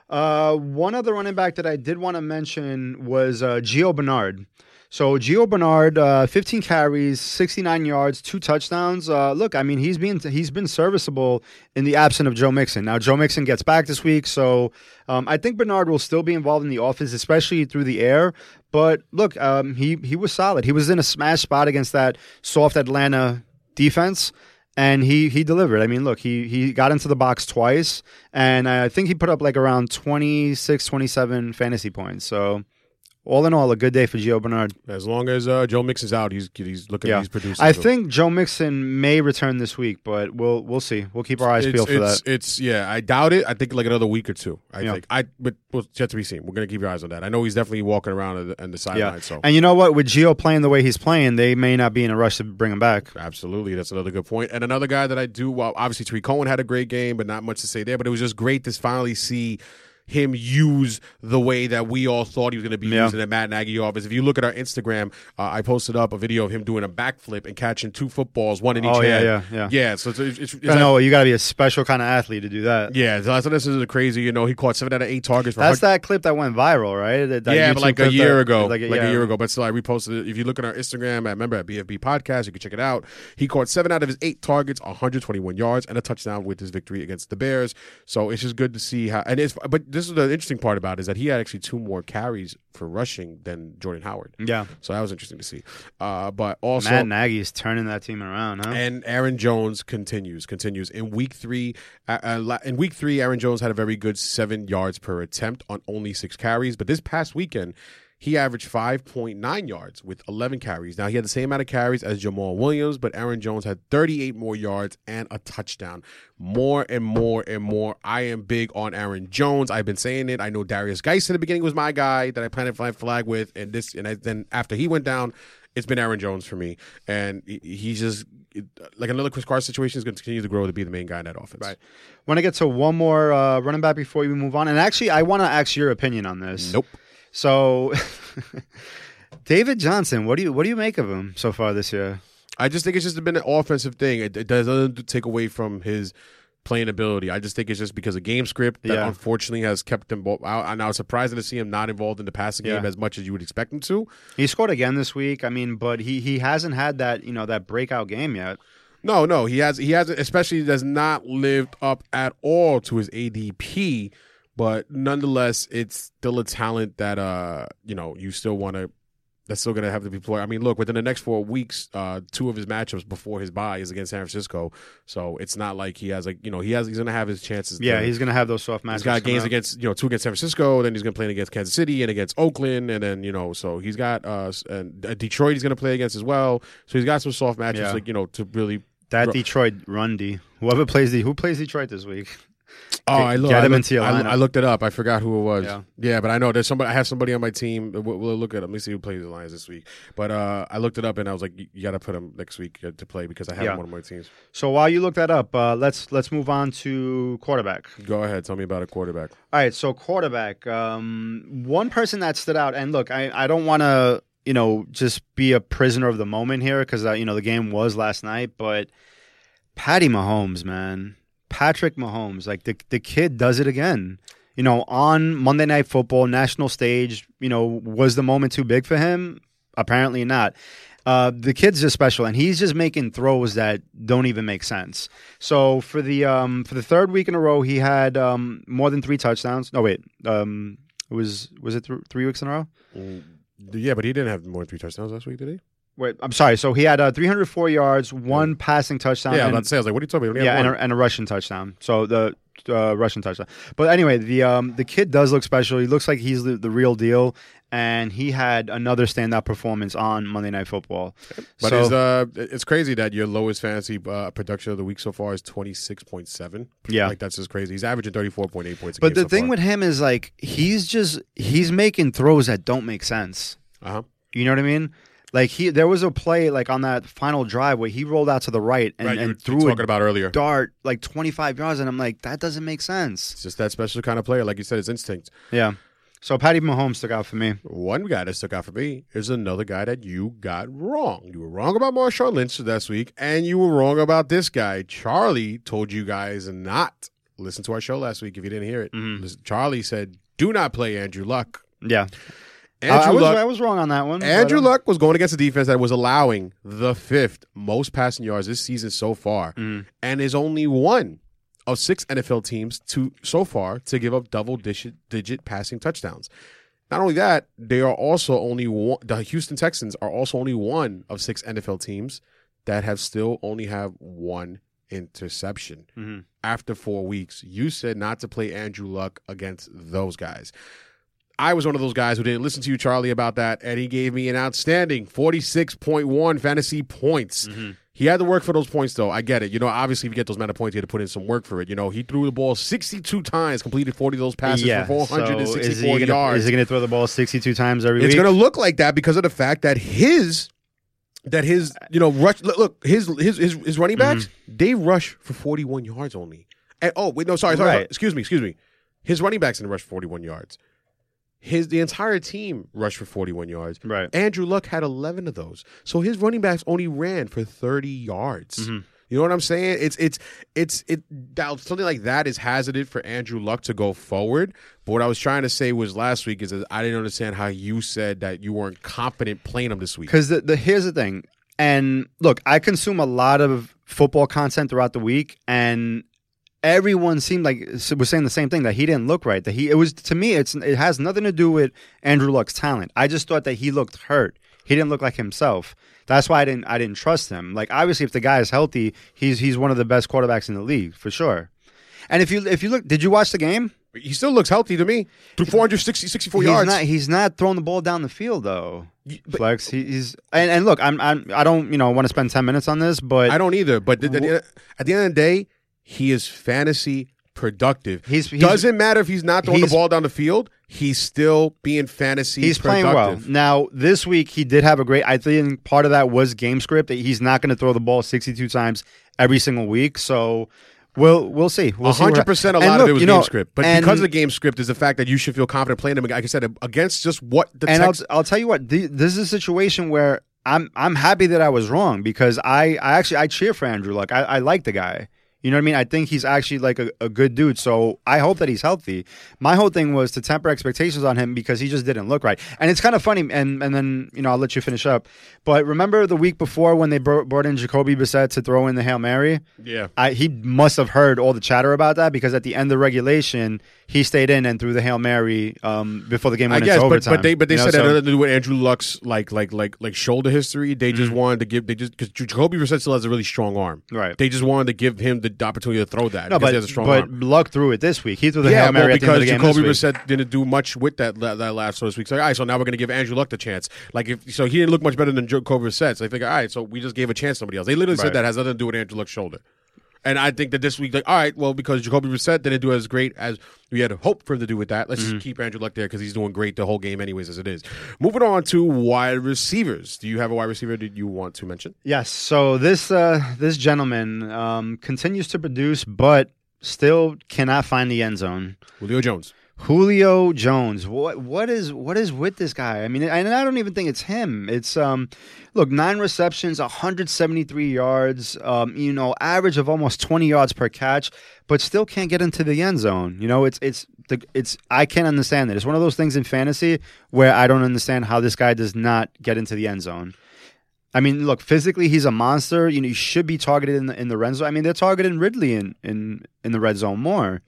Uh, one other running back that I did want to mention was uh, Gio Bernard. So Gio Bernard, uh, fifteen carries, sixty-nine yards, two touchdowns. Uh, look, I mean, he's been he's been serviceable in the absence of Joe Mixon. Now Joe Mixon gets back this week, so um, I think Bernard will still be involved in the offense, especially through the air. But look, um, he he was solid. He was in a smash spot against that soft Atlanta defense. And he he delivered. I mean, look, he he got into the box twice, and I think he put up like around twenty-six, twenty-seven fantasy points. So all in all, a good day for Gio Bernard. As long as uh, Joe Mixon's out, he's he's looking yeah. he's producing. I so. think Joe Mixon may return this week, but we'll we'll see. We'll keep our eyes it's, peeled for it's, that. It's yeah, I doubt it. I think like another week or two. I yeah. think I but well, it's yet to be seen. We're gonna keep your eyes on that. I know he's definitely walking around on the, the sideline. Yeah. So and you know what, with Gio playing the way he's playing, they may not be in a rush to bring him back. Absolutely, that's another good point. And another guy that I do. Well, obviously Tariq Cohen had a great game, but not much to say there. But it was just great to finally see him use the way that we all thought he was going to be yeah. used in the Matt Nagy office. If you look at our Instagram, uh, I posted up a video of him doing a backflip and catching two footballs, one in each oh, hand. Yeah, yeah, yeah. yeah so it's, it's, it's, it's I know, like, you got to be a special kind of athlete to do that. Yeah, so, so this is crazy. You know, he caught seven out of eight targets. For That's that clip that went viral, right? That, that yeah, but like a year that, ago. Like, a, like yeah. a year ago. But still, I reposted it. If you look at our Instagram, I remember at B F B Podcast, you can check it out. He caught seven out of his eight targets, one hundred twenty-one yards, and a touchdown with his victory against the Bears. So it's just good to see how. And it's but. This is the interesting part about it, is that he had actually two more carries for rushing than Jordan Howard. Yeah. So that was interesting to see. Uh, but also, Matt Nagy is turning that team around, huh? And Aaron Jones continues, continues. In week three, uh, in week three, Aaron Jones had a very good seven yards per attempt on only six carries. But this past weekend, he averaged five point nine yards with eleven carries. Now, he had the same amount of carries as Jamal Williams, but Aaron Jones had thirty-eight more yards and a touchdown. More and more and more. I am big on Aaron Jones. I've been saying it. I know Darius Geis in the beginning was my guy that I planted my flag with, and this, and I, then after he went down, it's been Aaron Jones for me. And he's just like another Chris Carson situation is going to continue to grow to be the main guy in that offense. Right. Want to get to one more uh, running back before you move on. And actually, I want to ask your opinion on this. Nope. So, David Johnson, what do you what do you make of him so far this year? I just think it's just been an offensive thing. It, it doesn't take away from his playing ability. I just think it's just because of game script that yeah. unfortunately has kept him out. And I was surprised to see him not involved in the passing yeah. game as much as you would expect him to. He scored again this week. I mean, but he he hasn't had that, you know, that breakout game yet. No, no, he has he hasn't, especially does not lived up at all to his A D P. But nonetheless, it's still a talent that uh you know you still want to. That's still going to have to be played. I mean, look, within the next four weeks, uh, two of his matchups before his bye is against San Francisco. So it's not like he has, like, you know, he has he's going to have his chances. Yeah, there. He's going to have those soft matchups. He's got games against, you know, two against San Francisco, then he's going to play against Kansas City and against Oakland, and then, you know, so he's got uh, and Detroit he's going to play against as well. So he's got some soft matchups, yeah. like, you know, to really. That Detroit run D. Whoever plays the who plays Detroit this week? Oh, I, look, I, look, I, I looked it up. I forgot who it was. Yeah. yeah, but I know there's somebody. I have somebody on my team. We'll, we'll look at him. Let me see who plays the Lions this week. But uh, I looked it up, and I was like, you got to put him next week to play because I have yeah. him on one of my teams. So while you look that up, uh, let's let's move on to quarterback. Go ahead. Tell me about a quarterback. All right, so quarterback. Um, one person that stood out, and look, I, I don't want to, you know, just be a prisoner of the moment here because, uh, you know, the game was last night, but Patty Mahomes, man. Patrick Mahomes, like the the kid does it again. You know, on Monday Night Football, national stage, you know, was the moment too big for him? Apparently not. Uh, the kid's just special, and he's just making throws that don't even make sense. So for the um, for the third week in a row, he had um, more than three touchdowns. No, wait. Um, it was was it th- three weeks in a row? Yeah, but he didn't have more than three touchdowns last week, did he? Wait, I'm sorry. So he had uh, three hundred four yards, one yeah. passing touchdown. Yeah, and, I was about to say, I was like, what are you talking about? Yeah, and a, and a Russian touchdown. So the uh, Russian touchdown. But anyway, the um, the kid does look special. He looks like he's the, the real deal. And he had another standout performance on Monday Night Football. But so, it's, uh, it's crazy that your lowest fantasy uh, production of the week so far is twenty-six point seven. Yeah. Like, that's just crazy. He's averaging thirty-four point eight points a game. But the so thing far. with him is, like, he's just, he's making throws that don't make sense. Uh-huh. You know what I mean? Like, he, there was a play, like, on that final drive where he rolled out to the right and, right, and you were threw talking a about earlier. dart, like, twenty-five yards, and I'm like, that doesn't make sense. It's just that special kind of player. Like you said, it's instinct. Yeah. So, Patty Mahomes stuck out for me. One guy that stuck out for me is another guy that you got wrong. You were wrong about Marshawn Lynch last week, and you were wrong about this guy. Charlie told you guys not listen to our show last week if you didn't hear it. Mm-hmm. Charlie said, do not play Andrew Luck. Yeah. Andrew I, was, Luck, I was wrong on that one. Andrew Luck was going against a defense that was allowing the fifth most passing yards this season so far, mm. and is only one of six N F L teams to so far to give up double-digit digit passing touchdowns. Not only that, they are also only one, the Houston Texans are also only one of six N F L teams that have still only have one interception mm-hmm. after four weeks. You said not to play Andrew Luck against those guys. I was one of those guys who didn't listen to you, Charlie, about that, and he gave me an outstanding forty-six point one fantasy points. Mm-hmm. He had to work for those points, though. I get it. You know, obviously, if you get those amount of points, you had to put in some work for it. You know, he threw the ball sixty-two times, completed forty of those passes yeah, for four hundred sixty-four so is he gonna, yards. Is he going to throw the ball sixty-two times every it's week? It's going to look like that because of the fact that his, that his, you know, rush. Look, his his his, his running backs, mm-hmm. they rush for forty-one yards only. And, oh, wait, no, sorry, sorry, right. sorry. Excuse me, excuse me. His running backs didn't rush for forty-one yards. His the entire team rushed for forty-one yards. Right. Andrew Luck had eleven of those. So his running backs only ran for thirty yards. Mm-hmm. You know what I'm saying? It's it's it's it that, something like that is hazarded for Andrew Luck to go forward. But what I was trying to say was last week is that I didn't understand how you said that you weren't confident playing him this week. Because the, the here's the thing, and look, I consume a lot of football content throughout the week, and everyone seemed like was saying the same thing, that he didn't look right. That he it was to me it's it has nothing to do with Andrew Luck's talent. I just thought that he looked hurt. He didn't look like himself. That's why I didn't I didn't trust him. Like, obviously, if the guy is healthy, he's he's one of the best quarterbacks in the league for sure. And if you if you look, did you watch the game? He still looks healthy to me. Through four hundred sixty-four yards, not, he's not throwing the ball down the field though. But, Flex, he, he's and, and look, I'm, I'm I don't you know want to spend ten minutes on this, but I don't either. But th- th- at the end of the day, he is fantasy productive. He's, he's, Doesn't matter if he's not throwing he's, the ball down the field. He's still being fantasy he's productive. He's playing well. Now, this week, he did have a great – I think part of that was game script, that he's not going to throw the ball sixty-two times every single week. So we'll we'll see. We'll one hundred percent see a lot look, of it was game know, script. But and, because of the game script is the fact that you should feel confident playing him, like I said, against just what the and text – And I'll, I'll tell you what. The, this is a situation where I'm I'm happy that I was wrong because I, I actually – I cheer for Andrew Luck. I, I like the guy. You know what I mean? I think he's actually like a, a good dude, so I hope that he's healthy. My whole thing was to temper expectations on him because he just didn't look right. And it's kind of funny, and, and then, you know, I'll let you finish up. But remember the week before when they brought in Jacoby Bissett to throw in the Hail Mary? Yeah. I, he must have heard all the chatter about that because at the end of regulation, he stayed in and threw the Hail Mary um, before the game went I guess, into but, overtime. But they, but they said know, so. that had to do with Andrew Luck's like, like, like, like shoulder history. They just mm-hmm. wanted to give – they just because Jacoby Bissett still has a really strong arm. Right. They just wanted to give him the the opportunity to throw that. No, but, he has a strong but arm. Luck threw it this week. He threw the yeah, Hail Mary well, at the end of the game. Because Jacoby Brissett didn't do much with that, that, that last throw this week. So, all right, so now we're going to give Andrew Luck the chance. Like, if so, he didn't look much better than Jacoby Brissett. So they figure, all right, so we just gave a chance to somebody else. They literally right. said that has nothing to do with Andrew Luck's shoulder. And I think that this week, like, all right, well, because Jacoby Brissett didn't do as great as we had hoped for him to do with that, let's mm-hmm. just keep Andrew Luck there because he's doing great the whole game anyways as it is. Moving on to wide receivers. Do you have a wide receiver that you want to mention? Yes. So this uh, this gentleman um, continues to produce but still cannot find the end zone. Julio Jones. Julio Jones. What what is what is with this guy? I mean, and I don't even think it's him. It's um, look, nine receptions, one hundred seventy-three yards. Um, you know, average of almost twenty yards per catch, but still can't get into the end zone. You know, it's it's the it's I can't understand it. It's one of those things in fantasy where I don't understand how this guy does not get into the end zone. I mean, look, physically, he's a monster. You know, he should be targeted in the in the red zone. I mean, they're targeting Ridley in in, in the red zone more.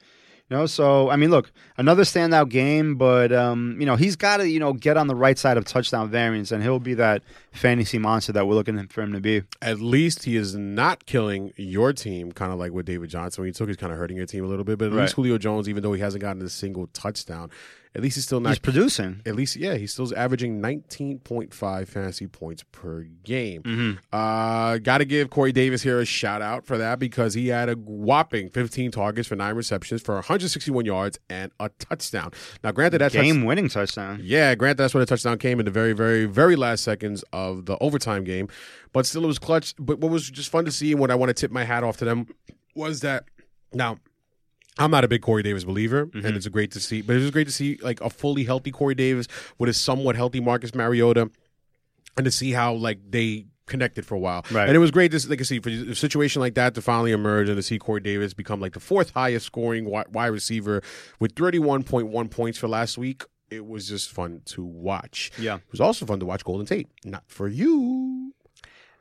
You know, so, I mean, look, another standout game, but, um, you know, he's got to, you know, get on the right side of touchdown variance, and he'll be that fantasy monster that we're looking for him to be. At least he is not killing your team, kind of like with David Johnson. When he took, he's kind of hurting your team a little bit, but at right. least Julio Jones, even though he hasn't gotten a single touchdown, at least he's still not. He's producing. At least, yeah, he's still averaging nineteen point five fantasy points per game. Mm-hmm. Uh, got to give Corey Davis here a shout-out for that because he had a whopping fifteen targets for nine receptions for one hundred sixty-one yards and a touchdown. Now, granted, that's game-winning touch- touchdown. Yeah, granted, that's where the touchdown came in the very, very, very last seconds of the overtime game. But still, it was clutch. But what was just fun to see and what I want to tip my hat off to them was that now – I'm not a big Corey Davis believer, mm-hmm. and it's great to see. But it was great to see like a fully healthy Corey Davis with a somewhat healthy Marcus Mariota, and to see how like they connected for a while. Right. And it was great to like I see for a situation like that to finally emerge and to see Corey Davis become like the fourth highest scoring wide receiver with thirty-one point one points for last week. It was just fun to watch. Yeah, it was also fun to watch Golden Tate. Not for you.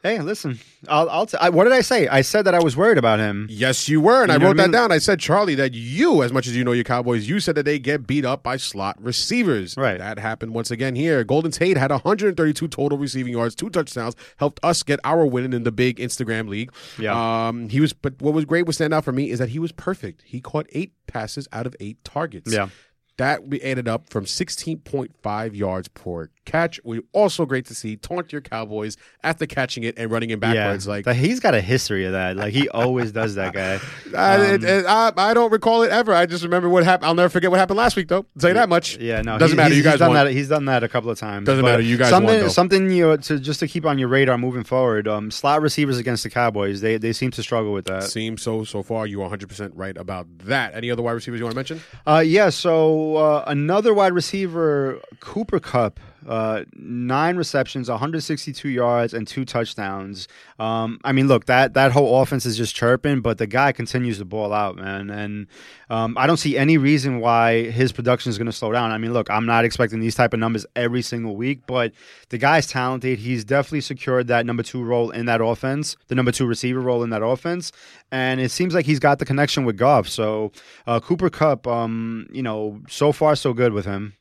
Hey, listen, I'll, I'll t- I, what did I say? I said that I was worried about him. Yes, you were, and you I wrote I mean? that down. I said, Charlie, that you, as much as you know your Cowboys, you said that they get beat up by slot receivers. Right. That happened once again here. Golden Tate had one hundred thirty-two total receiving yards, two touchdowns, helped us get our win in the big Instagram league. Yeah. Um, he was, but what was great was stand out for me is that he was perfect. He caught eight passes out of eight targets. Yeah. That we added up from sixteen point five yards per catch. We also great to see taunt your Cowboys after catching it and running it backwards. Yeah, like but he's got a history of that. Like he always does that guy. Um, I, it, I, I don't recall it ever. I just remember what happened. I'll never forget what happened last week, though. I'll tell you that much. Yeah, no, doesn't matter. You guys he's done won. that. He's done that a couple of times. Doesn't but matter. You guys something won, something you know, to just to keep on your radar moving forward. Um, slot receivers against the Cowboys, they they seem to struggle with that. Seems so so far. You are one hundred percent right about that. Any other wide receivers you want to mention? Uh, yeah. So. Uh, another wide receiver, Cooper Kupp, uh, nine receptions, one hundred sixty-two yards, and two touchdowns. Um, I mean, look, that, that whole offense is just chirping, but the guy continues to ball out, man. And um, I don't see any reason why his production is going to slow down. I mean, look, I'm not expecting these type of numbers every single week, but the guy's talented. He's definitely secured that number two role in that offense, the number two receiver role in that offense. And it seems like he's got the connection with Goff. So uh, Cooper Kupp, um, you know, so far so good with him.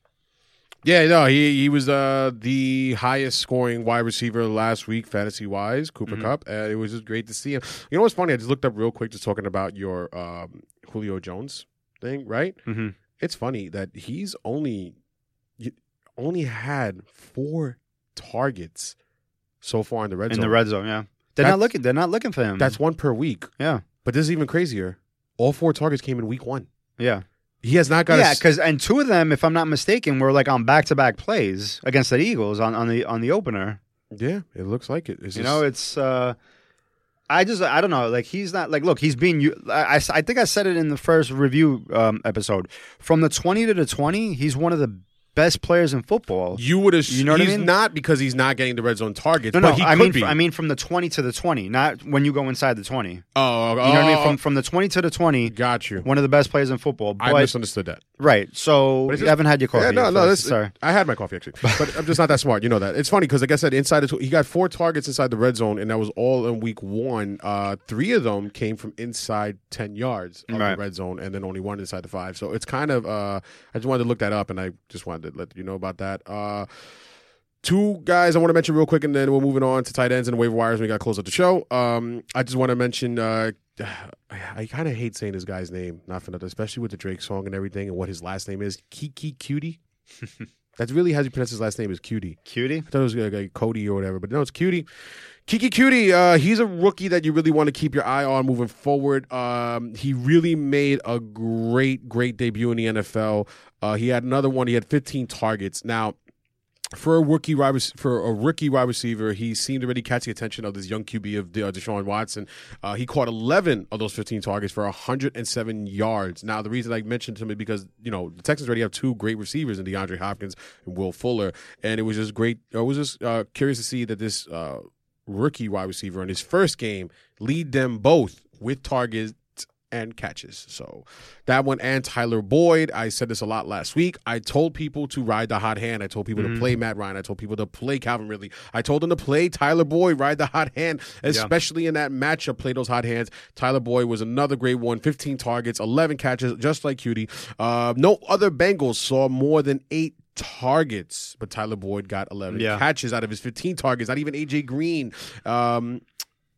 Yeah, no, he he was uh, the highest scoring wide receiver last week, fantasy wise, Cooper mm-hmm. Kupp. Uh, it was just great to see him. You know what's funny? I just looked up real quick, just talking about your um, Julio Jones thing, right? Mm-hmm. It's funny that he's only only had four targets so far in the red zone. In the red zone, yeah. They're that's, not looking. They're not looking for him. That's one per week. Yeah, but this is even crazier. All four targets came in week one. Yeah. He has not got. Yeah, because s- and two of them, if I'm not mistaken, were like on back-to-back plays against the Eagles on, on the on the opener. Yeah, it looks like it. It's you just... know, it's. Uh, I just I don't know. Like he's not like look. He's being. I, I, I think I said it in the first review um, episode. From the twenty to the twenty, he's one of the best players in football. You would assume you know he's I mean? not because he's not getting the red zone targets. No, no, but he I could mean, be. I mean from the twenty to the twenty, not when you go inside the twenty. Oh, you know oh, what I mean? From from the twenty to the twenty. Got you. One of the best players in football. But, I misunderstood that. Right. So you just, haven't had your coffee. Yeah, no, yet, no. This, sorry, I had my coffee actually, but I'm just not that smart. You know that. It's funny because like I said, inside the tw- he got four targets inside the red zone, and that was all in week one. Uh, three of them came from inside ten yards of right. the red zone, and then only one inside the five. So it's kind of. Uh, I just wanted to look that up, and I just wanted to let you know about that. Uh, two guys I want to mention real quick, and then we're moving on to tight ends and waiver wires. We got to close up the show. Um, I just want to mention. Uh, I kind of hate saying this guy's name, not for nothing, especially with the Drake song and everything, and what his last name is. Kiki Cutie. That's really how you pronounce his last name is Cutie. Cutie? I thought it was like Cody or whatever, but no, it's Cutie. Kiki Cutie, uh, he's a rookie that you really want to keep your eye on moving forward. Um, he really made a great, great debut in the N F L. Uh, he had another one. He had fifteen targets. Now, For a rookie for a rookie wide receiver, he seemed to really catch the attention of this young Q B of De- uh, Deshaun Watson. Uh, he caught eleven of those fifteen targets for one hundred seven yards. Now, the reason I mentioned to him is because, you know, the Texans already have two great receivers in DeAndre Hopkins and Will Fuller. And it was just great. I was just uh, curious to see that this uh, rookie wide receiver in his first game lead them both with targets and catches. So that one and Tyler Boyd. I said this a lot last week. I told people to ride the hot hand. I told people mm-hmm. to play Matt Ryan. I told people to play Calvin Ridley. I told them to play Tyler Boyd, ride the hot hand, especially yeah. in that matchup. Play those hot hands. Tyler Boyd was another great one. fifteen targets, eleven catches, just like Cutie. Uh, no other Bengals saw more than eight targets, but Tyler Boyd got eleven yeah. catches out of his fifteen targets. Not even A J Green. Um,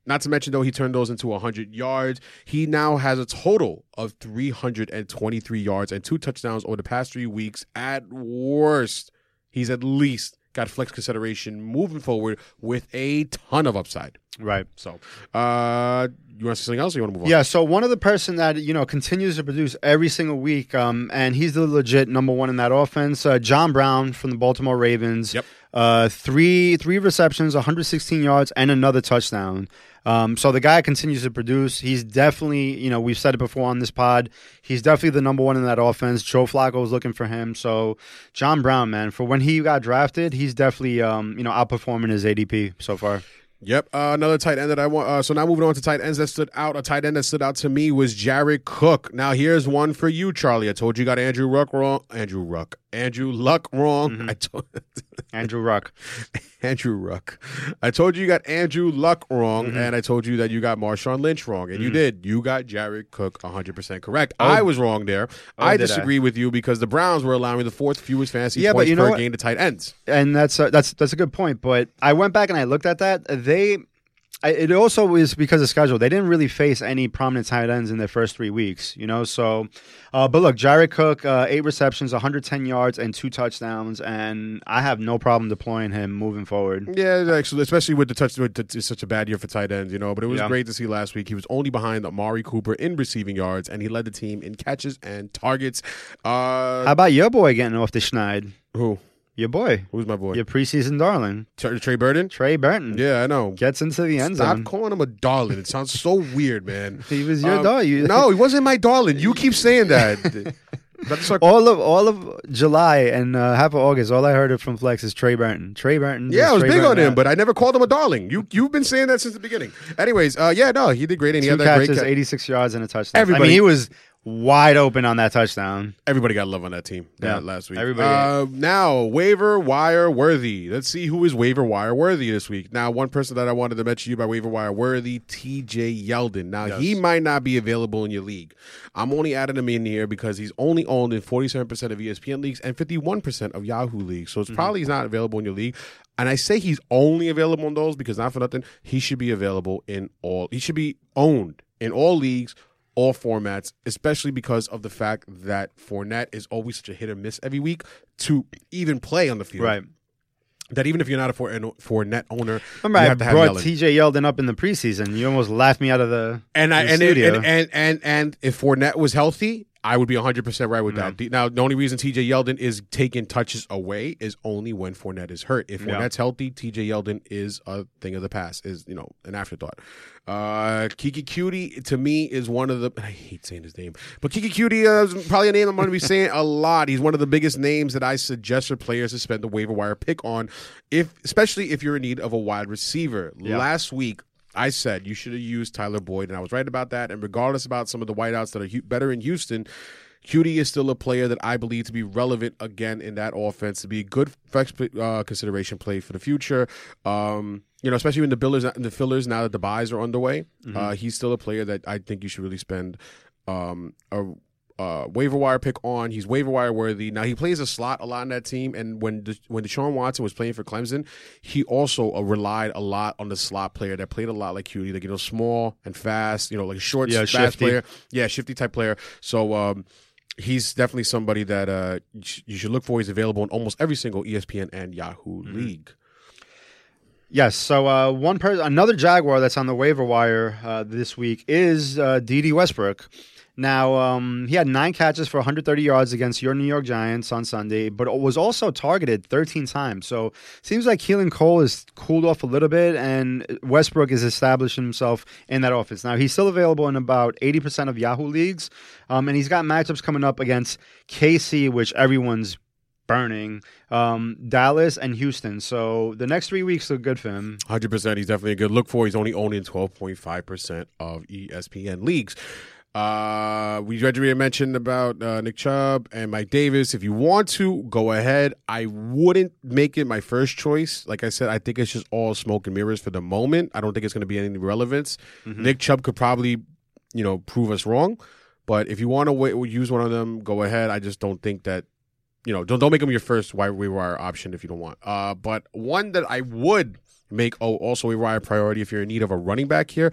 Not to mention, though, he turned those into one hundred yards. He now has a total of three hundred twenty-three yards and two touchdowns over the past three weeks. At worst, he's at least got flex consideration moving forward with a ton of upside. Right. So uh, you want to say something else or you want to move on? Yeah, so one of the person that, you know, continues to produce every single week, um, and he's the legit number one in that offense, uh, John Brown from the Baltimore Ravens. Yep. Uh, three three receptions, one hundred sixteen yards, and another touchdown. Um, so the guy continues to produce. He's definitely, you know, we've said it before on this pod, he's definitely the number one in that offense. Joe Flacco is looking for him. So John Brown, man, for when he got drafted, he's definitely, um, you know, outperforming his A D P so far. Yep, uh, another tight end that I want. Uh, so now moving on to tight ends that stood out. A tight end that stood out to me was Jared Cook. Now here's one for you, Charlie. I told you, you got Andrew Ruck wrong. Andrew Ruck. Andrew Luck wrong. Mm-hmm. I told Andrew Ruck. Andrew Ruck. I told you you got Andrew Luck wrong, mm-hmm. and I told you that you got Marshawn Lynch wrong, and mm-hmm. you did. You got Jared Cook one hundred percent correct. Oh. I was wrong there. Oh, I disagree I? with you because the Browns were allowing the fourth fewest fantasy yeah, points you know per what? game to tight ends. And that's a, that's that's a good point, but I went back and I looked at that. They I, it also is because of schedule. They didn't really face any prominent tight ends in their first three weeks, you know. So, uh, but look, Jared Cook, uh, eight receptions, one hundred ten yards, and two touchdowns, and I have no problem deploying him moving forward. Yeah, actually, especially with the touch, with the, it's such a bad year for tight ends, you know. But it was yeah. great to see last week. He was only behind Amari Cooper in receiving yards, and he led the team in catches and targets. Uh, How about your boy getting off the schneid? Who? Your boy. Who's my boy? Your preseason darling. Trey, Trey Burton? Trey Burton. Yeah, I know. Gets into the end zone. Stop calling him a darling. It sounds so weird, man. He was your um, darling. No, he wasn't my darling. You keep saying that. That's like, all of all of July and uh, half of August, all I heard from Flex is Trey Burton. Trey Burton. Yeah, I was Trey big Burton on him, out. but I never called him a darling. You you've been saying that since the beginning. Anyways, uh, yeah, no, he did great. And he Two had that catches, great catch. eighty-six yards and a touchdown. Everybody, I mean, he was wide open on that touchdown. Everybody got love on that team yeah. that last week. Everybody. Uh, now, waiver wire worthy. Let's see who is waiver wire worthy this week. Now, one person that I wanted to mention you by waiver wire worthy, T J Yeldon. Now, yes. he might not be available in your league. I'm only adding him in here because he's only owned in forty-seven percent of E S P N leagues and fifty-one percent of Yahoo leagues. So it's mm-hmm. probably he's not available in your league. And I say he's only available in those because not for nothing, he should be available in all. He should be owned in all leagues, all formats, especially because of the fact that Fournette is always such a hit or miss every week to even play on the field. Right. That even if you're not a Fournette owner, remember you have to have I brought Yeldon. T J Yeldon up in the preseason. You almost laughed me out of the, and I, and, the it, and and and and if Fournette was healthy, I would be one hundred percent right with mm-hmm. that. Now, the only reason T J Yeldon is taking touches away is only when Fournette is hurt. If Fournette's yeah. healthy, T J Yeldon is a thing of the past, is, you know, an afterthought. Uh, Kiki Cutie, to me, is one of the – I hate saying his name. But Kiki Cutie uh, is probably a name I'm going to be saying a lot. He's one of the biggest names that I suggest for players to spend the waiver wire pick on, if especially if you're in need of a wide receiver. Yeah. Last week, I said you should have used Tyler Boyd, and I was right about that. And regardless about some of the wideouts that are better in Houston, Q D is still a player that I believe to be relevant again in that offense, to be a good flex uh, consideration play for the future. Um, you know, especially when the billers, the fillers now that the buys are underway, mm-hmm. uh, he's still a player that I think you should really spend um, a uh, waiver wire pick on. He's waiver wire worthy. Now he plays a slot a lot in that team, and when De- when Deshaun Watson was playing for Clemson, he also uh, relied a lot on the slot player that played a lot like Q D, like you know, small and fast, you know, like a short, yeah, fast shifty. player, yeah, shifty type player. So. Um, He's definitely somebody that uh, you should look for. He's available in almost every single E S P N and Yahoo mm-hmm. league. Yes. So uh, one person, another Jaguar that's on the waiver wire uh, this week is uh, D D Westbrook. Now um, he had nine catches for one hundred thirty yards against your New York Giants on Sunday, but was also targeted thirteen times. So seems like Keelan Cole has cooled off a little bit, and Westbrook has established himself in that offense. Now he's still available in about eighty percent of Yahoo leagues, um, and he's got matchups coming up against K C, which everyone's burning, um, Dallas and Houston. So the next three weeks look good for him. one hundred percent. He's definitely a good look for. He's only owned in twelve point five percent of E S P N leagues. Uh, we already mentioned about uh, Nick Chubb and Mike Davis. If you want to, go ahead. I wouldn't make it my first choice. Like I said, I think it's just all smoke and mirrors for the moment. I don't think it's going to be any relevance. Mm-hmm. Nick Chubb could probably, you know, prove us wrong. But if you want to wait, use one of them, go ahead. I just don't think that, you know, don't don't make them your first wide wire option if you don't want. Uh, but one that I would make oh, also a wire priority if you're in need of a running back here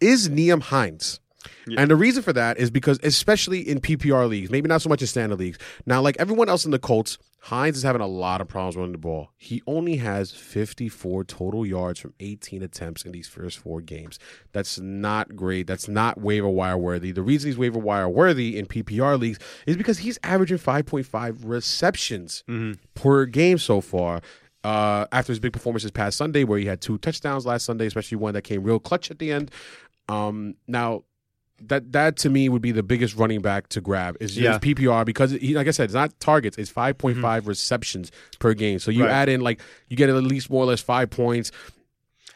is Nyheim Hines. Yeah. And the reason for that is because, especially in P P R leagues, maybe not so much in standard leagues. Now, like everyone else in the Colts, Hines is having a lot of problems running the ball. He only has fifty-four total yards from eighteen attempts in these first four games. That's not great. That's not waiver wire worthy. The reason he's waiver wire worthy in P P R leagues is because he's averaging five point five receptions mm-hmm. per game so far. Uh, after his big performance this past Sunday, where he had two touchdowns last Sunday, especially one that came real clutch at the end. Um, now... That that to me would be the biggest running back to grab is yeah. P P R because he, like I said, it's not targets, it's five point five mm-hmm. receptions per game. So you right. add in like you get at least more or less five points.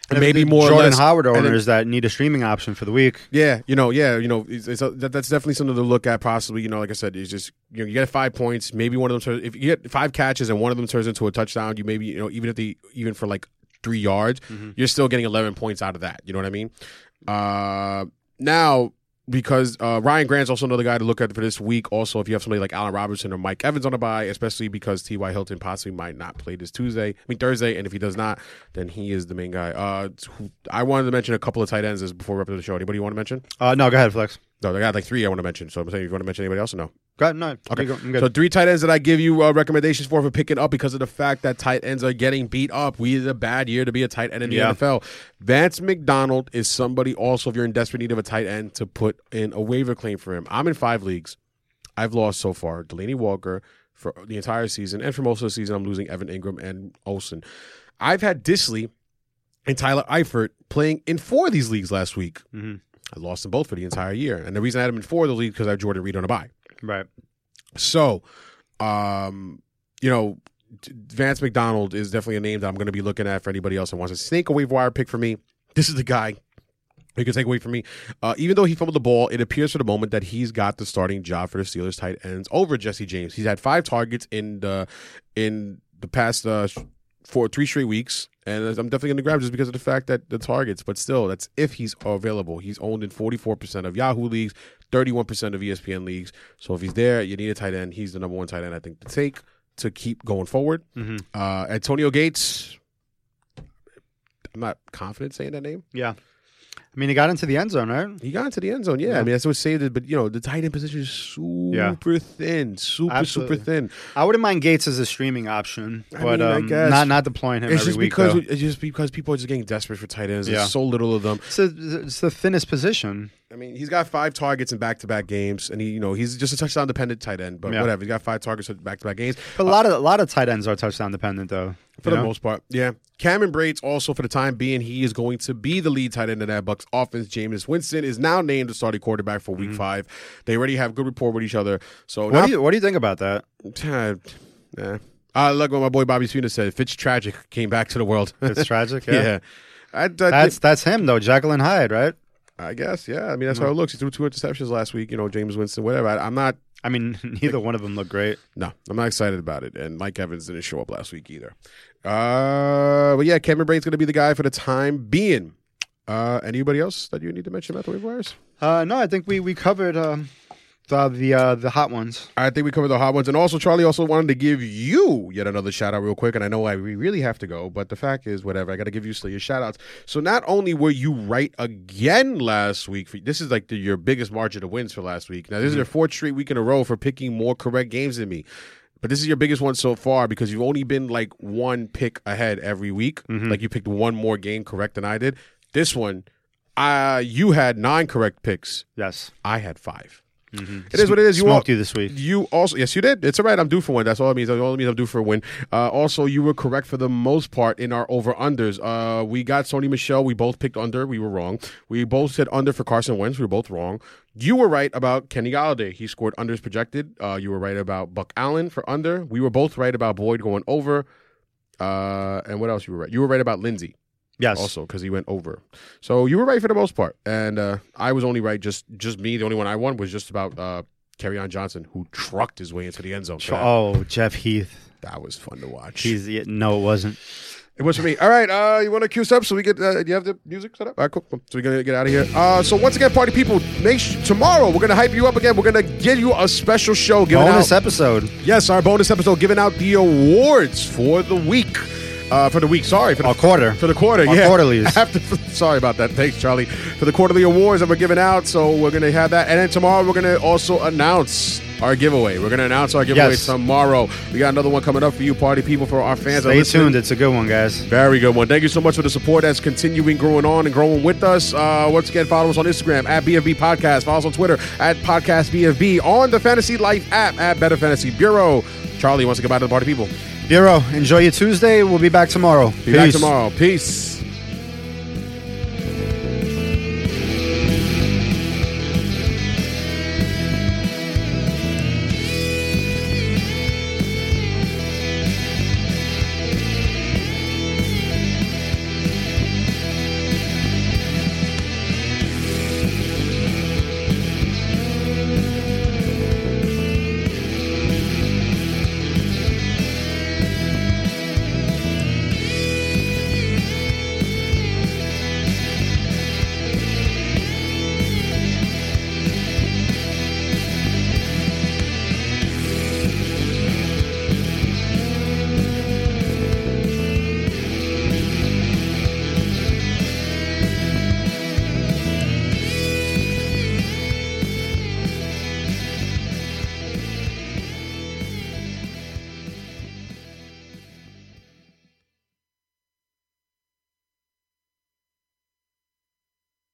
And maybe more Jordan or less, Howard owners then, that need a streaming option for the week. Yeah, you know, yeah, you know, it's, it's a, that, that's definitely something to look at. Possibly, you know, like I said, it's just you know, you get five points, maybe one of them turns. If you get five catches and one of them turns into a touchdown, you maybe you know even if the even for like three yards, mm-hmm. you're still getting eleven points out of that. You know what I mean? Uh, now. Because uh, Ryan Grant's also another guy to look at for this week. Also, if you have somebody like Allen Robinson or Mike Evans on a bye, especially because T Y. Hilton possibly might not play this Tuesday, I mean Thursday, and if he does not, then he is the main guy. Uh, I wanted to mention a couple of tight ends before we wrap up the show. Anybody you want to mention? Uh, no, go ahead, Flex. No, I got like three I want to mention. So I'm saying if you want to mention anybody else or no? Go ahead, no. Okay. I'm good. So three tight ends that I give you uh, recommendations for for picking up because of the fact that tight ends are getting beat up. We is a bad year to be a tight end in the yeah. N F L. Vance McDonald is somebody also, if you're in desperate need of a tight end, to put in a waiver claim for him. I'm in five leagues. I've lost so far Delanie Walker for the entire season. And for most of the season, I'm losing Evan Ingram and Olsen. I've had Disley and Tyler Eifert playing in four of these leagues last week. Mm-hmm. I lost them both for the entire year. And the reason I had them in four of the league because I had Jordan Reed on a bye. Right. So, um, you know, Vance McDonald is definitely a name that I'm going to be looking at for anybody else that wants to snake a waiver wire pick for me. This is the guy who can take away from me. Uh, even though he fumbled the ball, it appears for the moment that he's got the starting job for the Steelers tight ends over Jesse James. He's had five targets in the, in the past uh, four, three straight weeks. And I'm definitely going to grab just because of the fact that the targets. But still, that's if he's available. He's owned in forty-four percent of Yahoo leagues, thirty-one percent of E S P N leagues. So if he's there, you need a tight end. He's the number one tight end, I think, to take to keep going forward. Mm-hmm. Uh, Antonio Gates, I'm not confident saying that name. Yeah. I mean, he got into the end zone, right? He got into the end zone, yeah. yeah. I mean, that's what saved it. But, you know, the tight end position is super yeah. thin. Super, Absolutely. super thin. I wouldn't mind Gates as a streaming option, I but mean, um, I guess. Not, not deploying him it's every just week, because, It's just because people are just getting desperate for tight ends. Yeah. There's so little of them. It's, a, it's the thinnest position. I mean, he's got five targets in back-to-back games, and he, you know, he's just a touchdown-dependent tight end. But yeah. whatever, he's got five targets in back-to-back games. But a lot of a lot of tight ends are touchdown-dependent, though, for the know? most part. Yeah, Cameron Braids also, for the time being, he is going to be the lead tight end of that Bucs offense. Jameis Winston is now named the starting quarterback for Week mm-hmm. Five. They already have good rapport with each other. So, what, now, do, you, what do you think about that? Uh, yeah. I like what my boy Bobby Spina said. Fitz Tragic came back to the world. It's tragic, yeah. yeah. I, I, that's that's him though, Jekyll and Hyde, right? I guess, yeah. I mean, that's mm-hmm. how it looks. He threw two interceptions last week. You know, Jameis Winston, whatever. I, I'm not. I mean, neither like, one of them looked great. No, I'm not excited about it. And Mike Evans didn't show up last week either. Uh, but yeah, Cameron Braid's going to be the guy for the time being. Uh, anybody else that you need to mention about the waiver wires? Uh, no, I think we we covered. Um... Uh, the uh, the hot ones. I think we covered the hot ones. And also, Charlie also wanted to give you yet another shout-out real quick. And I know I we really have to go, but the fact is, whatever, I got to give you still your shout-outs. So not only were you right again last week, for, this is like the, your biggest margin of wins for last week. Now, this mm-hmm. is your fourth straight week in a row for picking more correct games than me. But this is your biggest one so far because you've only been like one pick ahead every week. Mm-hmm. Like you picked one more game correct than I did. This one, uh, you had nine correct picks. Yes. I had five. Mm-hmm. It is what it is. You smoked all, you this week. You also yes, you did. It's all right. I'm due for one. That's all it means. That's all it means. I'm due for a win. Uh, also, you were correct for the most part in our over unders. Uh, we got Sony Michel. We both picked under. We were wrong. We both said under for Carson Wentz. We were both wrong. You were right about Kenny Galladay. He scored unders projected. Uh, you were right about Buck Allen for under. We were both right about Boyd going over. Uh, and what else you were right? You were right about Lindsey. Yes. Also, because he went over. So you were right for the most part. And uh, I was only right, just just me. The only one I won was just about uh, Kerryon Johnson, who trucked his way into the end zone. Oh, Jeff Heath. That was fun to watch. He's, no, it wasn't. It was for me. All right, uh, you want to cue us up so we get, uh, you have the music set up? All right, cool. So we're going to get out of here. Uh, so once again, party people, make sh- tomorrow we're going to hype you up again. We're going to give you a special show. Bonus out- episode. Yes, our bonus episode giving out the awards for the week. Uh, for the week, sorry. For the Our quarter. For the quarter, Our yeah. quarterlies. After, sorry about that. Thanks, Charlie. For the quarterly awards that we're giving out, so we're going to have that. And then tomorrow we're going to also announce our giveaway. We're going to announce our giveaway yes. tomorrow. We got another one coming up for you, party people, for our fans. Stay tuned. It's a good one, guys. Very good one. Thank you so much for the support that's continuing growing on and growing with us. Uh, once again, follow us on Instagram at B F B Podcast. Follow us on Twitter at Podcast B F B. On the Fantasy Life app at Better Fantasy Bureau. Charlie wants to get back to the party people. Bureau, enjoy your Tuesday. We'll be back tomorrow. Be Peace. back tomorrow. Peace.